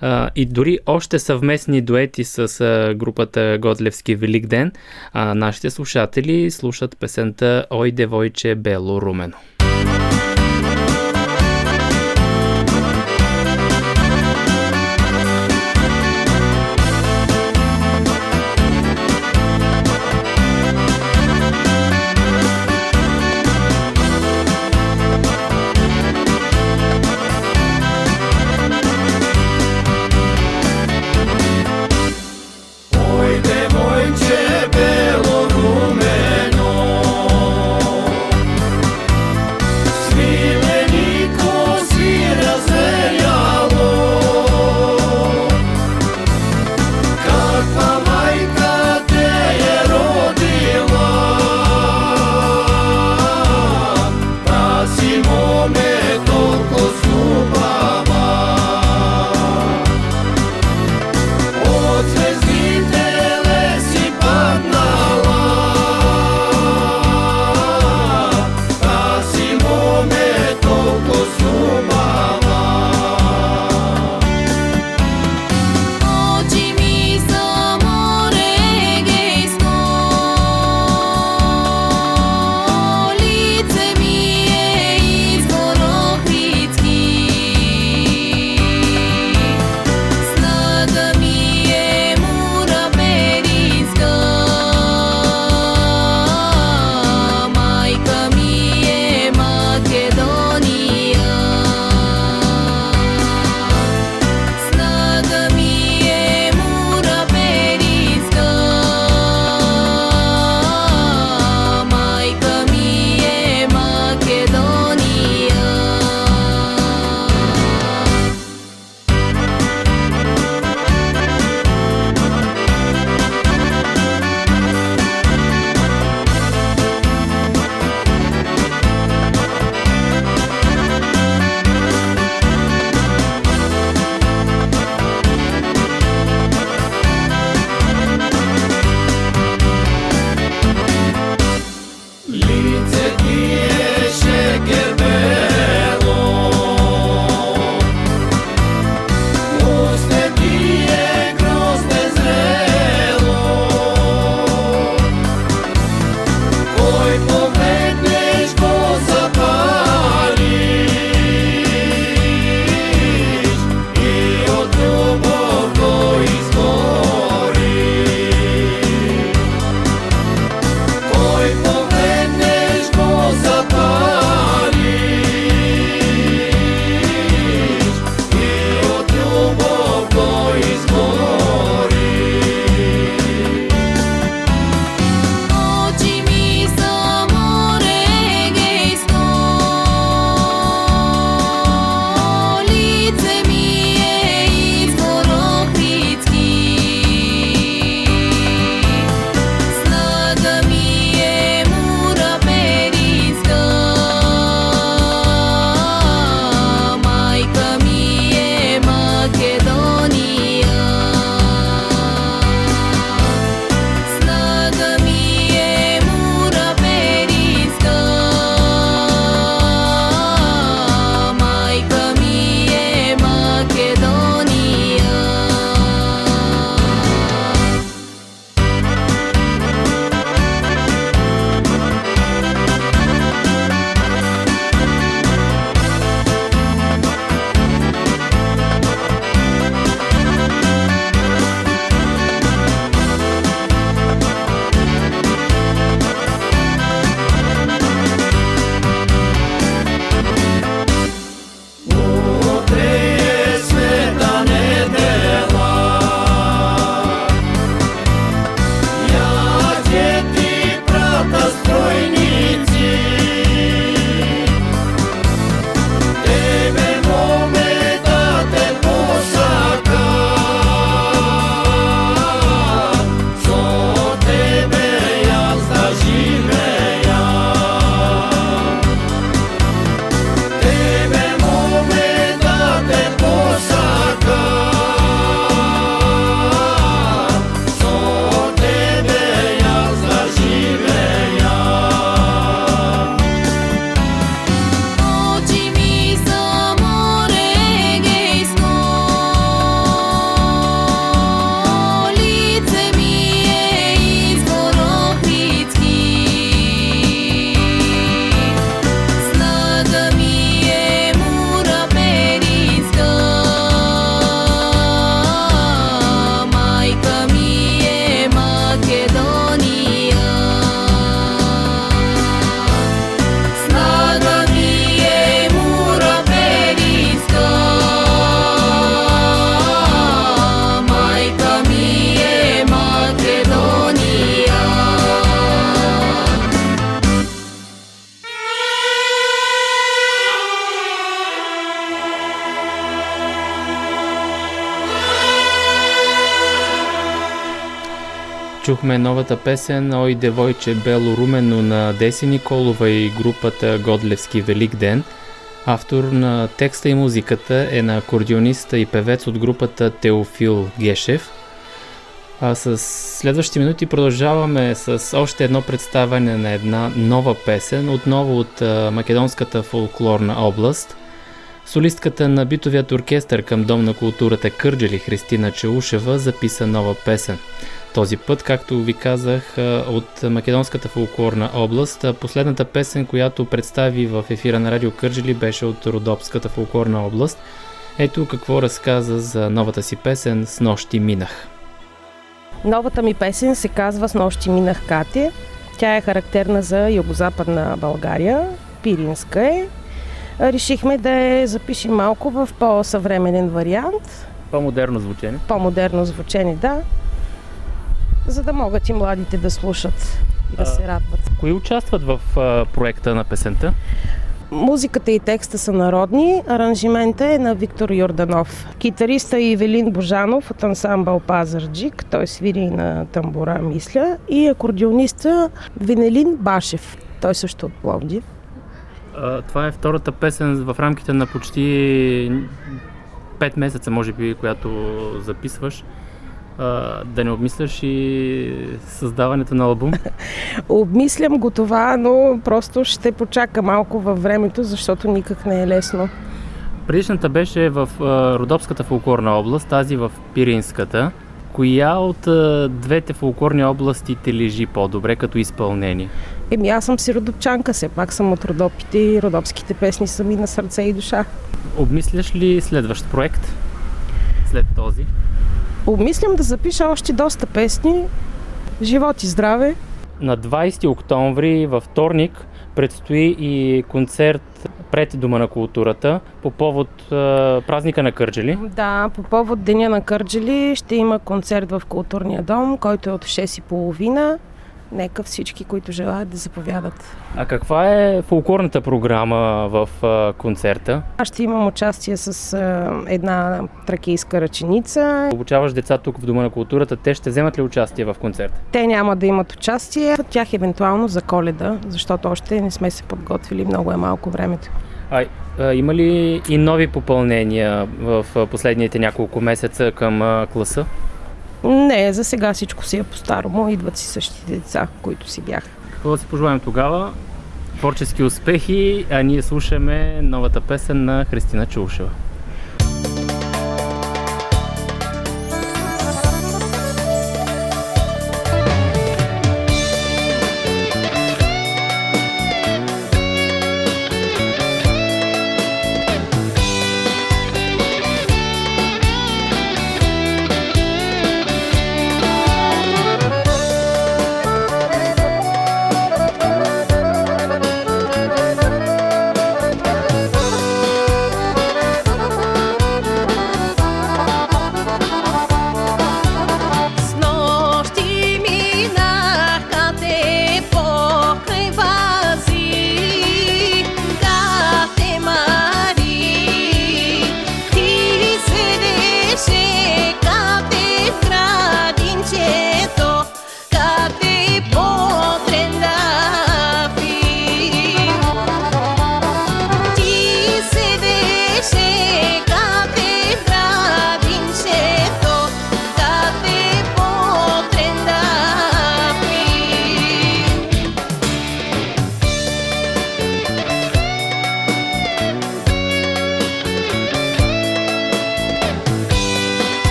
а, и дори още съвместни дуети с а, групата Годлевски Велик Ден. А, нашите слушатели слушат песента «Ой, девойче, бело румено». Бело румено, Чухме новата песен "Ой, девойче, бело румено" на Деси Николова и групата Годлевски Велик Ден. Автор на текста и музиката е на акордеониста и певец от групата Теофил Гешев. А с следващите минути продължаваме с още едно представяне на една нова песен, отново от македонската фолклорна област. Солистката на битовият оркестър към Дом на културата Кърджали Христина Чаушева записа нова песен. Този път, както ви казах, от македонската фолклорна област. Последната песен, която представи в ефира на Радио Кърджали, беше от Родопската фолклорна област. Ето какво разказа за новата си песен "С нощи минах". Новата ми песен се казва "С нощи минах, Кате". Тя е характерна за югозападна България, пиринска е. Решихме да я запишем малко в по-съвременен вариант. По-модерно звучение. По-модерно звучение, да. За да могат и младите да слушат и да а, се радват. Кои участват в а, проекта на песента? Музиката и текста са народни, аранжимента е на Виктор Йорданов. Китариста е Евелин Божанов от ансамбъл Пазарджик, той свири и на тамбура, мисля, и акордеониста Венелин Башев, той също от Пловдив. А, това е втората песен в рамките на почти пет месеца, може би, която записваш. Да не обмисляш и създаването на албум? Обмислям го това, но просто ще почака малко във времето, защото никак не е лесно. Предишната беше в Родопската фолклорна област, тази в Пиринската. Коя от двете фолклорни области те лежи по-добре като изпълнение? Еми аз съм си родопчанка, все пак съм от Родопите и родопските песни са ми на сърце и душа. Обмисляш ли следващ проект след този? Обмислям да запиша още доста песни. Живот и здраве! На двайсети октомври, във вторник, предстои и концерт пред Дома на културата по повод е, празника на Кърджали. Да, по повод Деня на Кърджали ще има концерт в Културния дом, който е от шест и половина. Нека всички, които желаят, да заповядат. А каква е фолклорната програма в а, концерта? Аз ще имам участие с а, една тракийска ръченица. Обучаваш деца тук в Дома на културата. Те ще вземат ли участие в концерта? Те няма да имат участие. От тях евентуално за Коледа, защото още не сме се подготвили. Много е малко времето. А, а, има ли и нови попълнения в последните няколко месеца към а, класа? Не, за сега всичко си е по-старому, идват си същите деца, които си бяха. Какво да си пожелаем тогава? Творчески успехи, а ние слушаме новата песен на Христина Чаушева.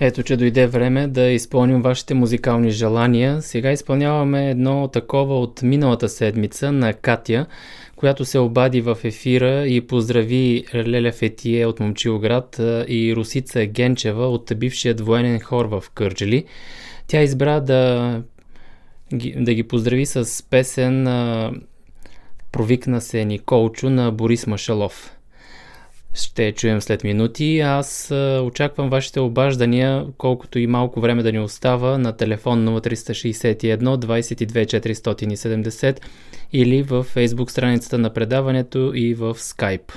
Ето, че дойде време да изпълним вашите музикални желания. Сега изпълняваме едно такова от миналата седмица на Катя, която се обади в ефира и поздрави Леля Фетие от Момчилград и Русица Генчева от бившият военен хор в Кърджали. Тя избра да ги, да ги поздрави с песен "Провикна се Николчо" на Борис Машалов. Ще чуем след минути. Аз очаквам вашите обаждания, колкото и малко време да ни остава, на телефон нула три шест едно двайсет и две четиристотин и седемдесет или във Facebook страницата на предаването и в Skype.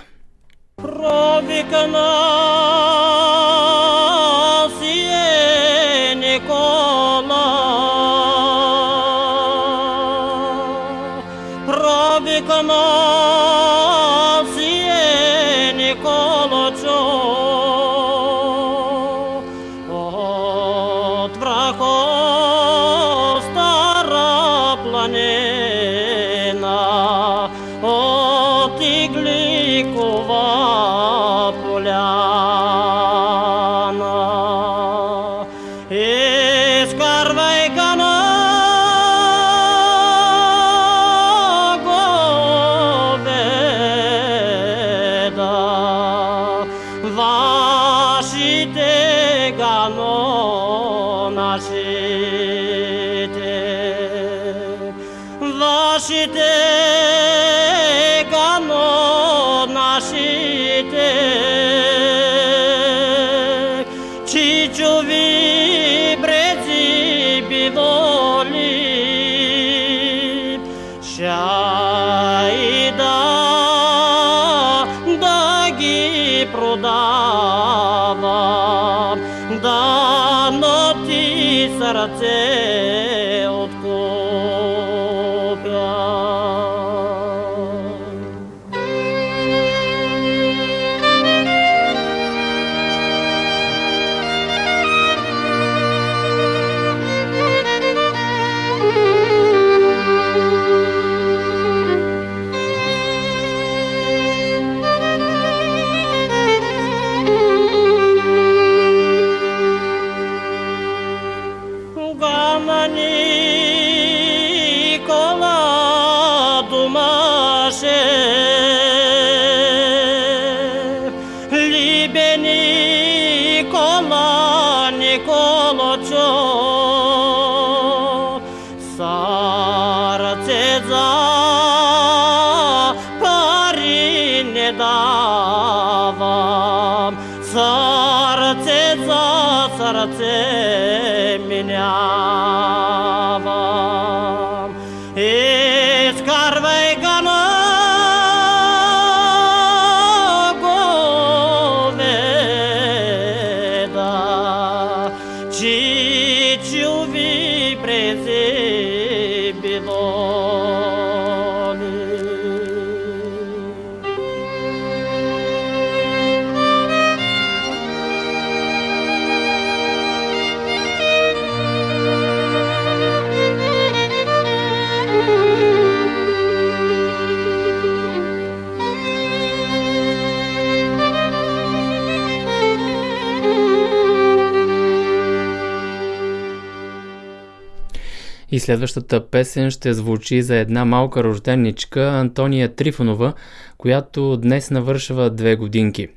И следващата песен ще звучи за една малка рожденничка, Антония Трифонова, която днес навършва две годинки.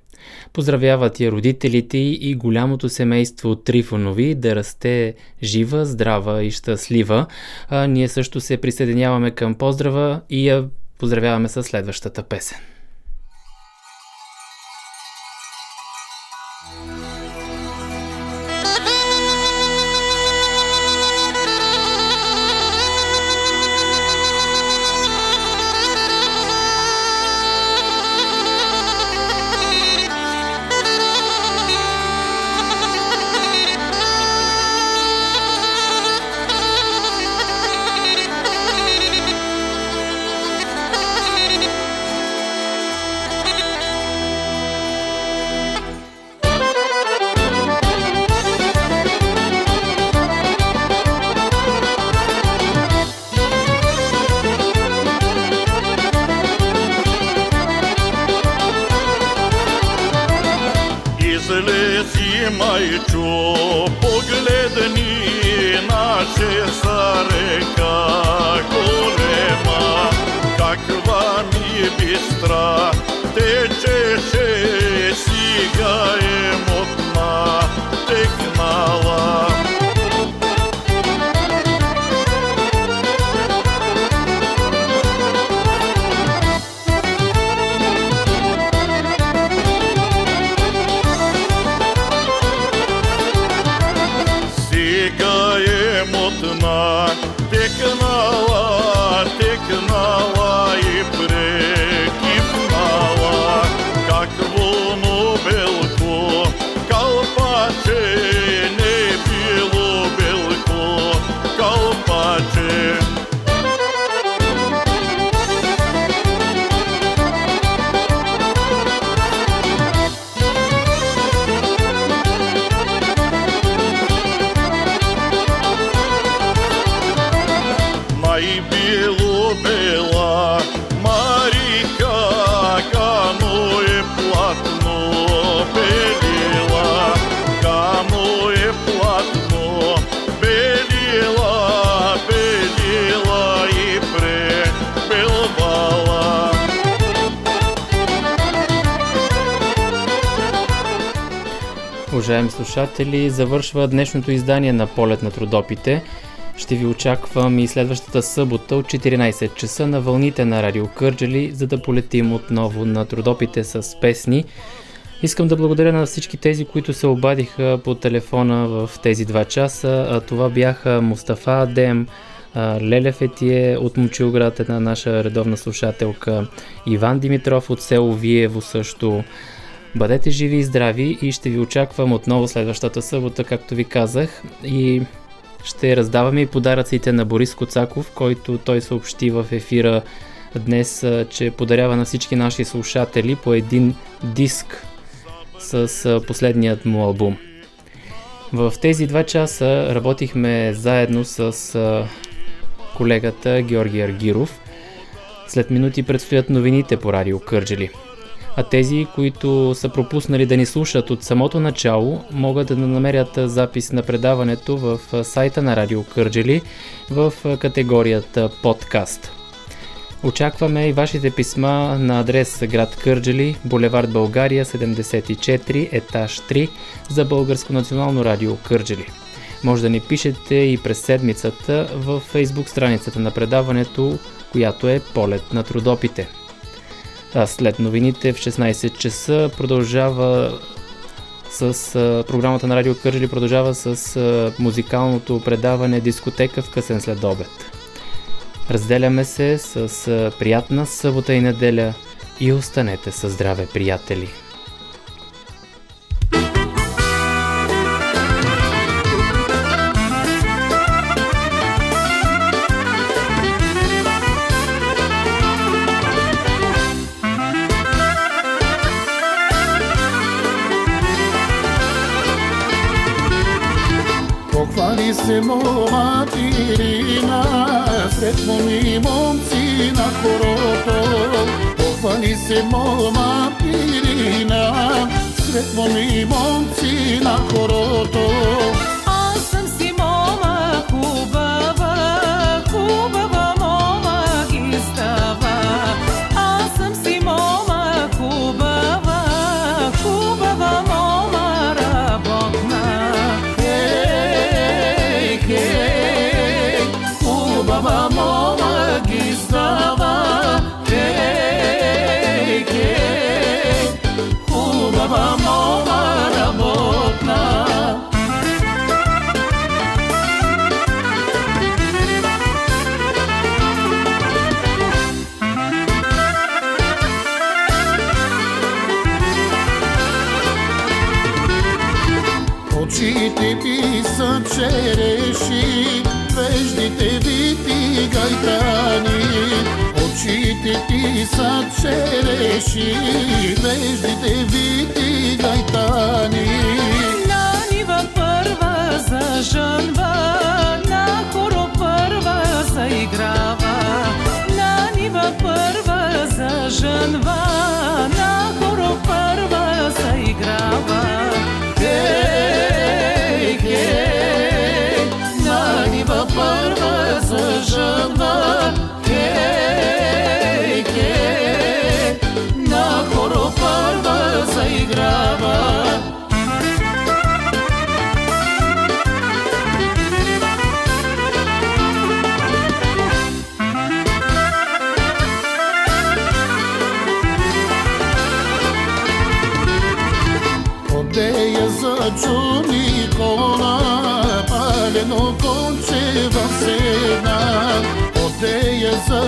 Поздравяват я родителите и голямото семейство Трифонови, да расте жива, здрава и щастлива. А ние също се присъединяваме към поздрава и я поздравяваме със следващата песен. ти, майчо, погледни наше сарека голема, каква ми бистра течеше, сега е модна, текнала. Текнала, текнала и прекипнала, как воно белко, калпаче, не било белко, калпаче. Уважаеми слушатели, завършва днешното издание на Полет над Родопите. Ще ви очаквам и следващата събота от четиринайсет часа на вълните на Радио Кърджали, за да полетим отново над Родопите с песни. Искам да благодаря на всички тези, които се обадиха по телефона в тези два часа. Това бяха Мустафа Адем, Леля Фетие от Момчилград, една наша редовна слушателка, Иван Димитров от село Виево също. Бъдете живи и здрави и ще ви очаквам отново следващата събота, както ви казах. И ще раздаваме и подаръците на Борис Коцаков, който той съобщи в ефира днес, че подарява на всички наши слушатели по един диск с последният му албум. В тези два часа работихме заедно с колегата Георги Аргиров. След минути предстоят новините по Радио Кърджали. А тези, които са пропуснали да ни слушат от самото начало, могат да намерят запис на предаването в сайта на Радио Кърджали в категорията подкаст. Очакваме и вашите писма на адрес град Кърджали, булевард България седемдесет и четири, етаж три за Българско национално радио Кърджали. Може да ни пишете и през седмицата в Facebook страницата на предаването, която е Полет над Родопите. А след новините в шестнайсет часа продължава с а, програмата на Радио Кърджали продължава с а, музикалното предаване Дискотека в късен следобед. Разделяме се с а, приятна събота и неделя и останете със здраве, приятели! Хвали се моматина, сред моми момци на хорото. Хвали се моматина, сред моми момци на хорото. Аз съм си мома хубава, хубава мома ги става. Аз съм си мома хубава, хубава мома работна. Хубава мома ги става, хей, хей, хубава мома работна. Очите ми са череши, веждите ви ти гайтани. Очите ти са череши, веждите ви ти гайтани. На нива първа зажънва, на хоро първа заиграва. На нива първа зажънва, на хоро първа заиграва. Е!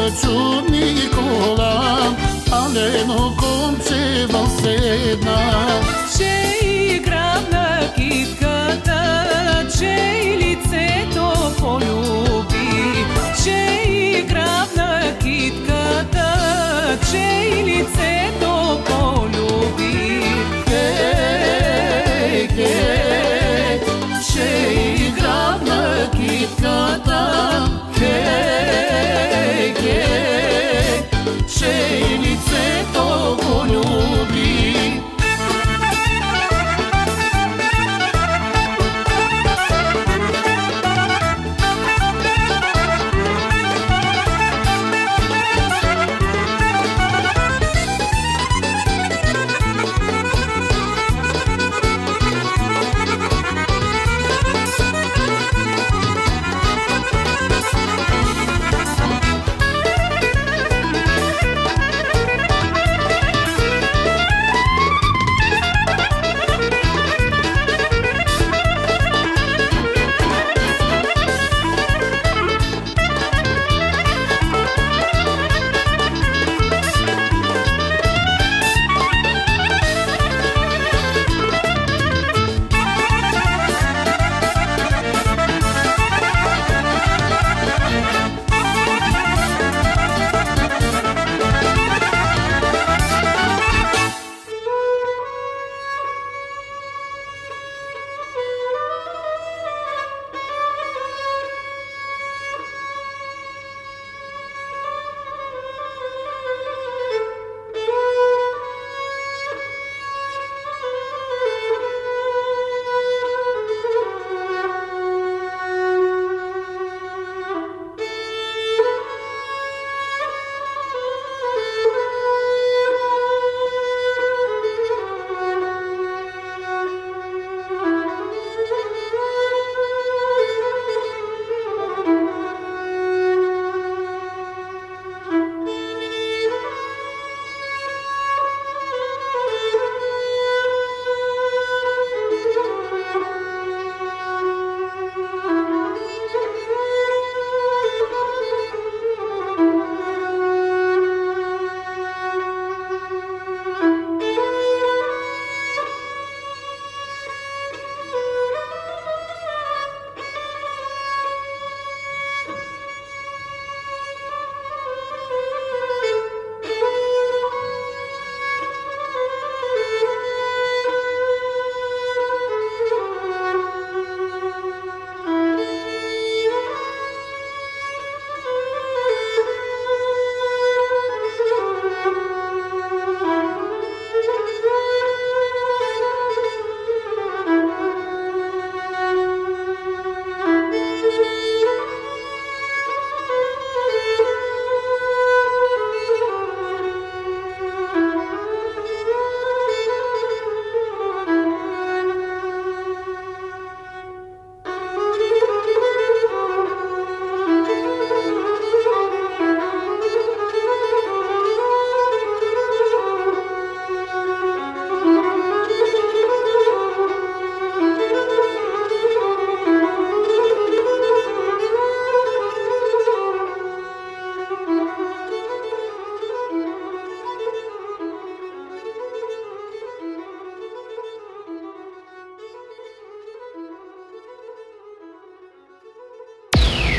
Цецо Никола, алено конче въседна. Че игра на китката, че и лицето полюби. Че игра на китката, че и лицето полюби. Хей, хей, че игра на китката. Хей, хей, че и лицето го люби.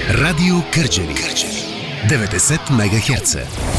Радио Кърджали. деветдесет мегахерца.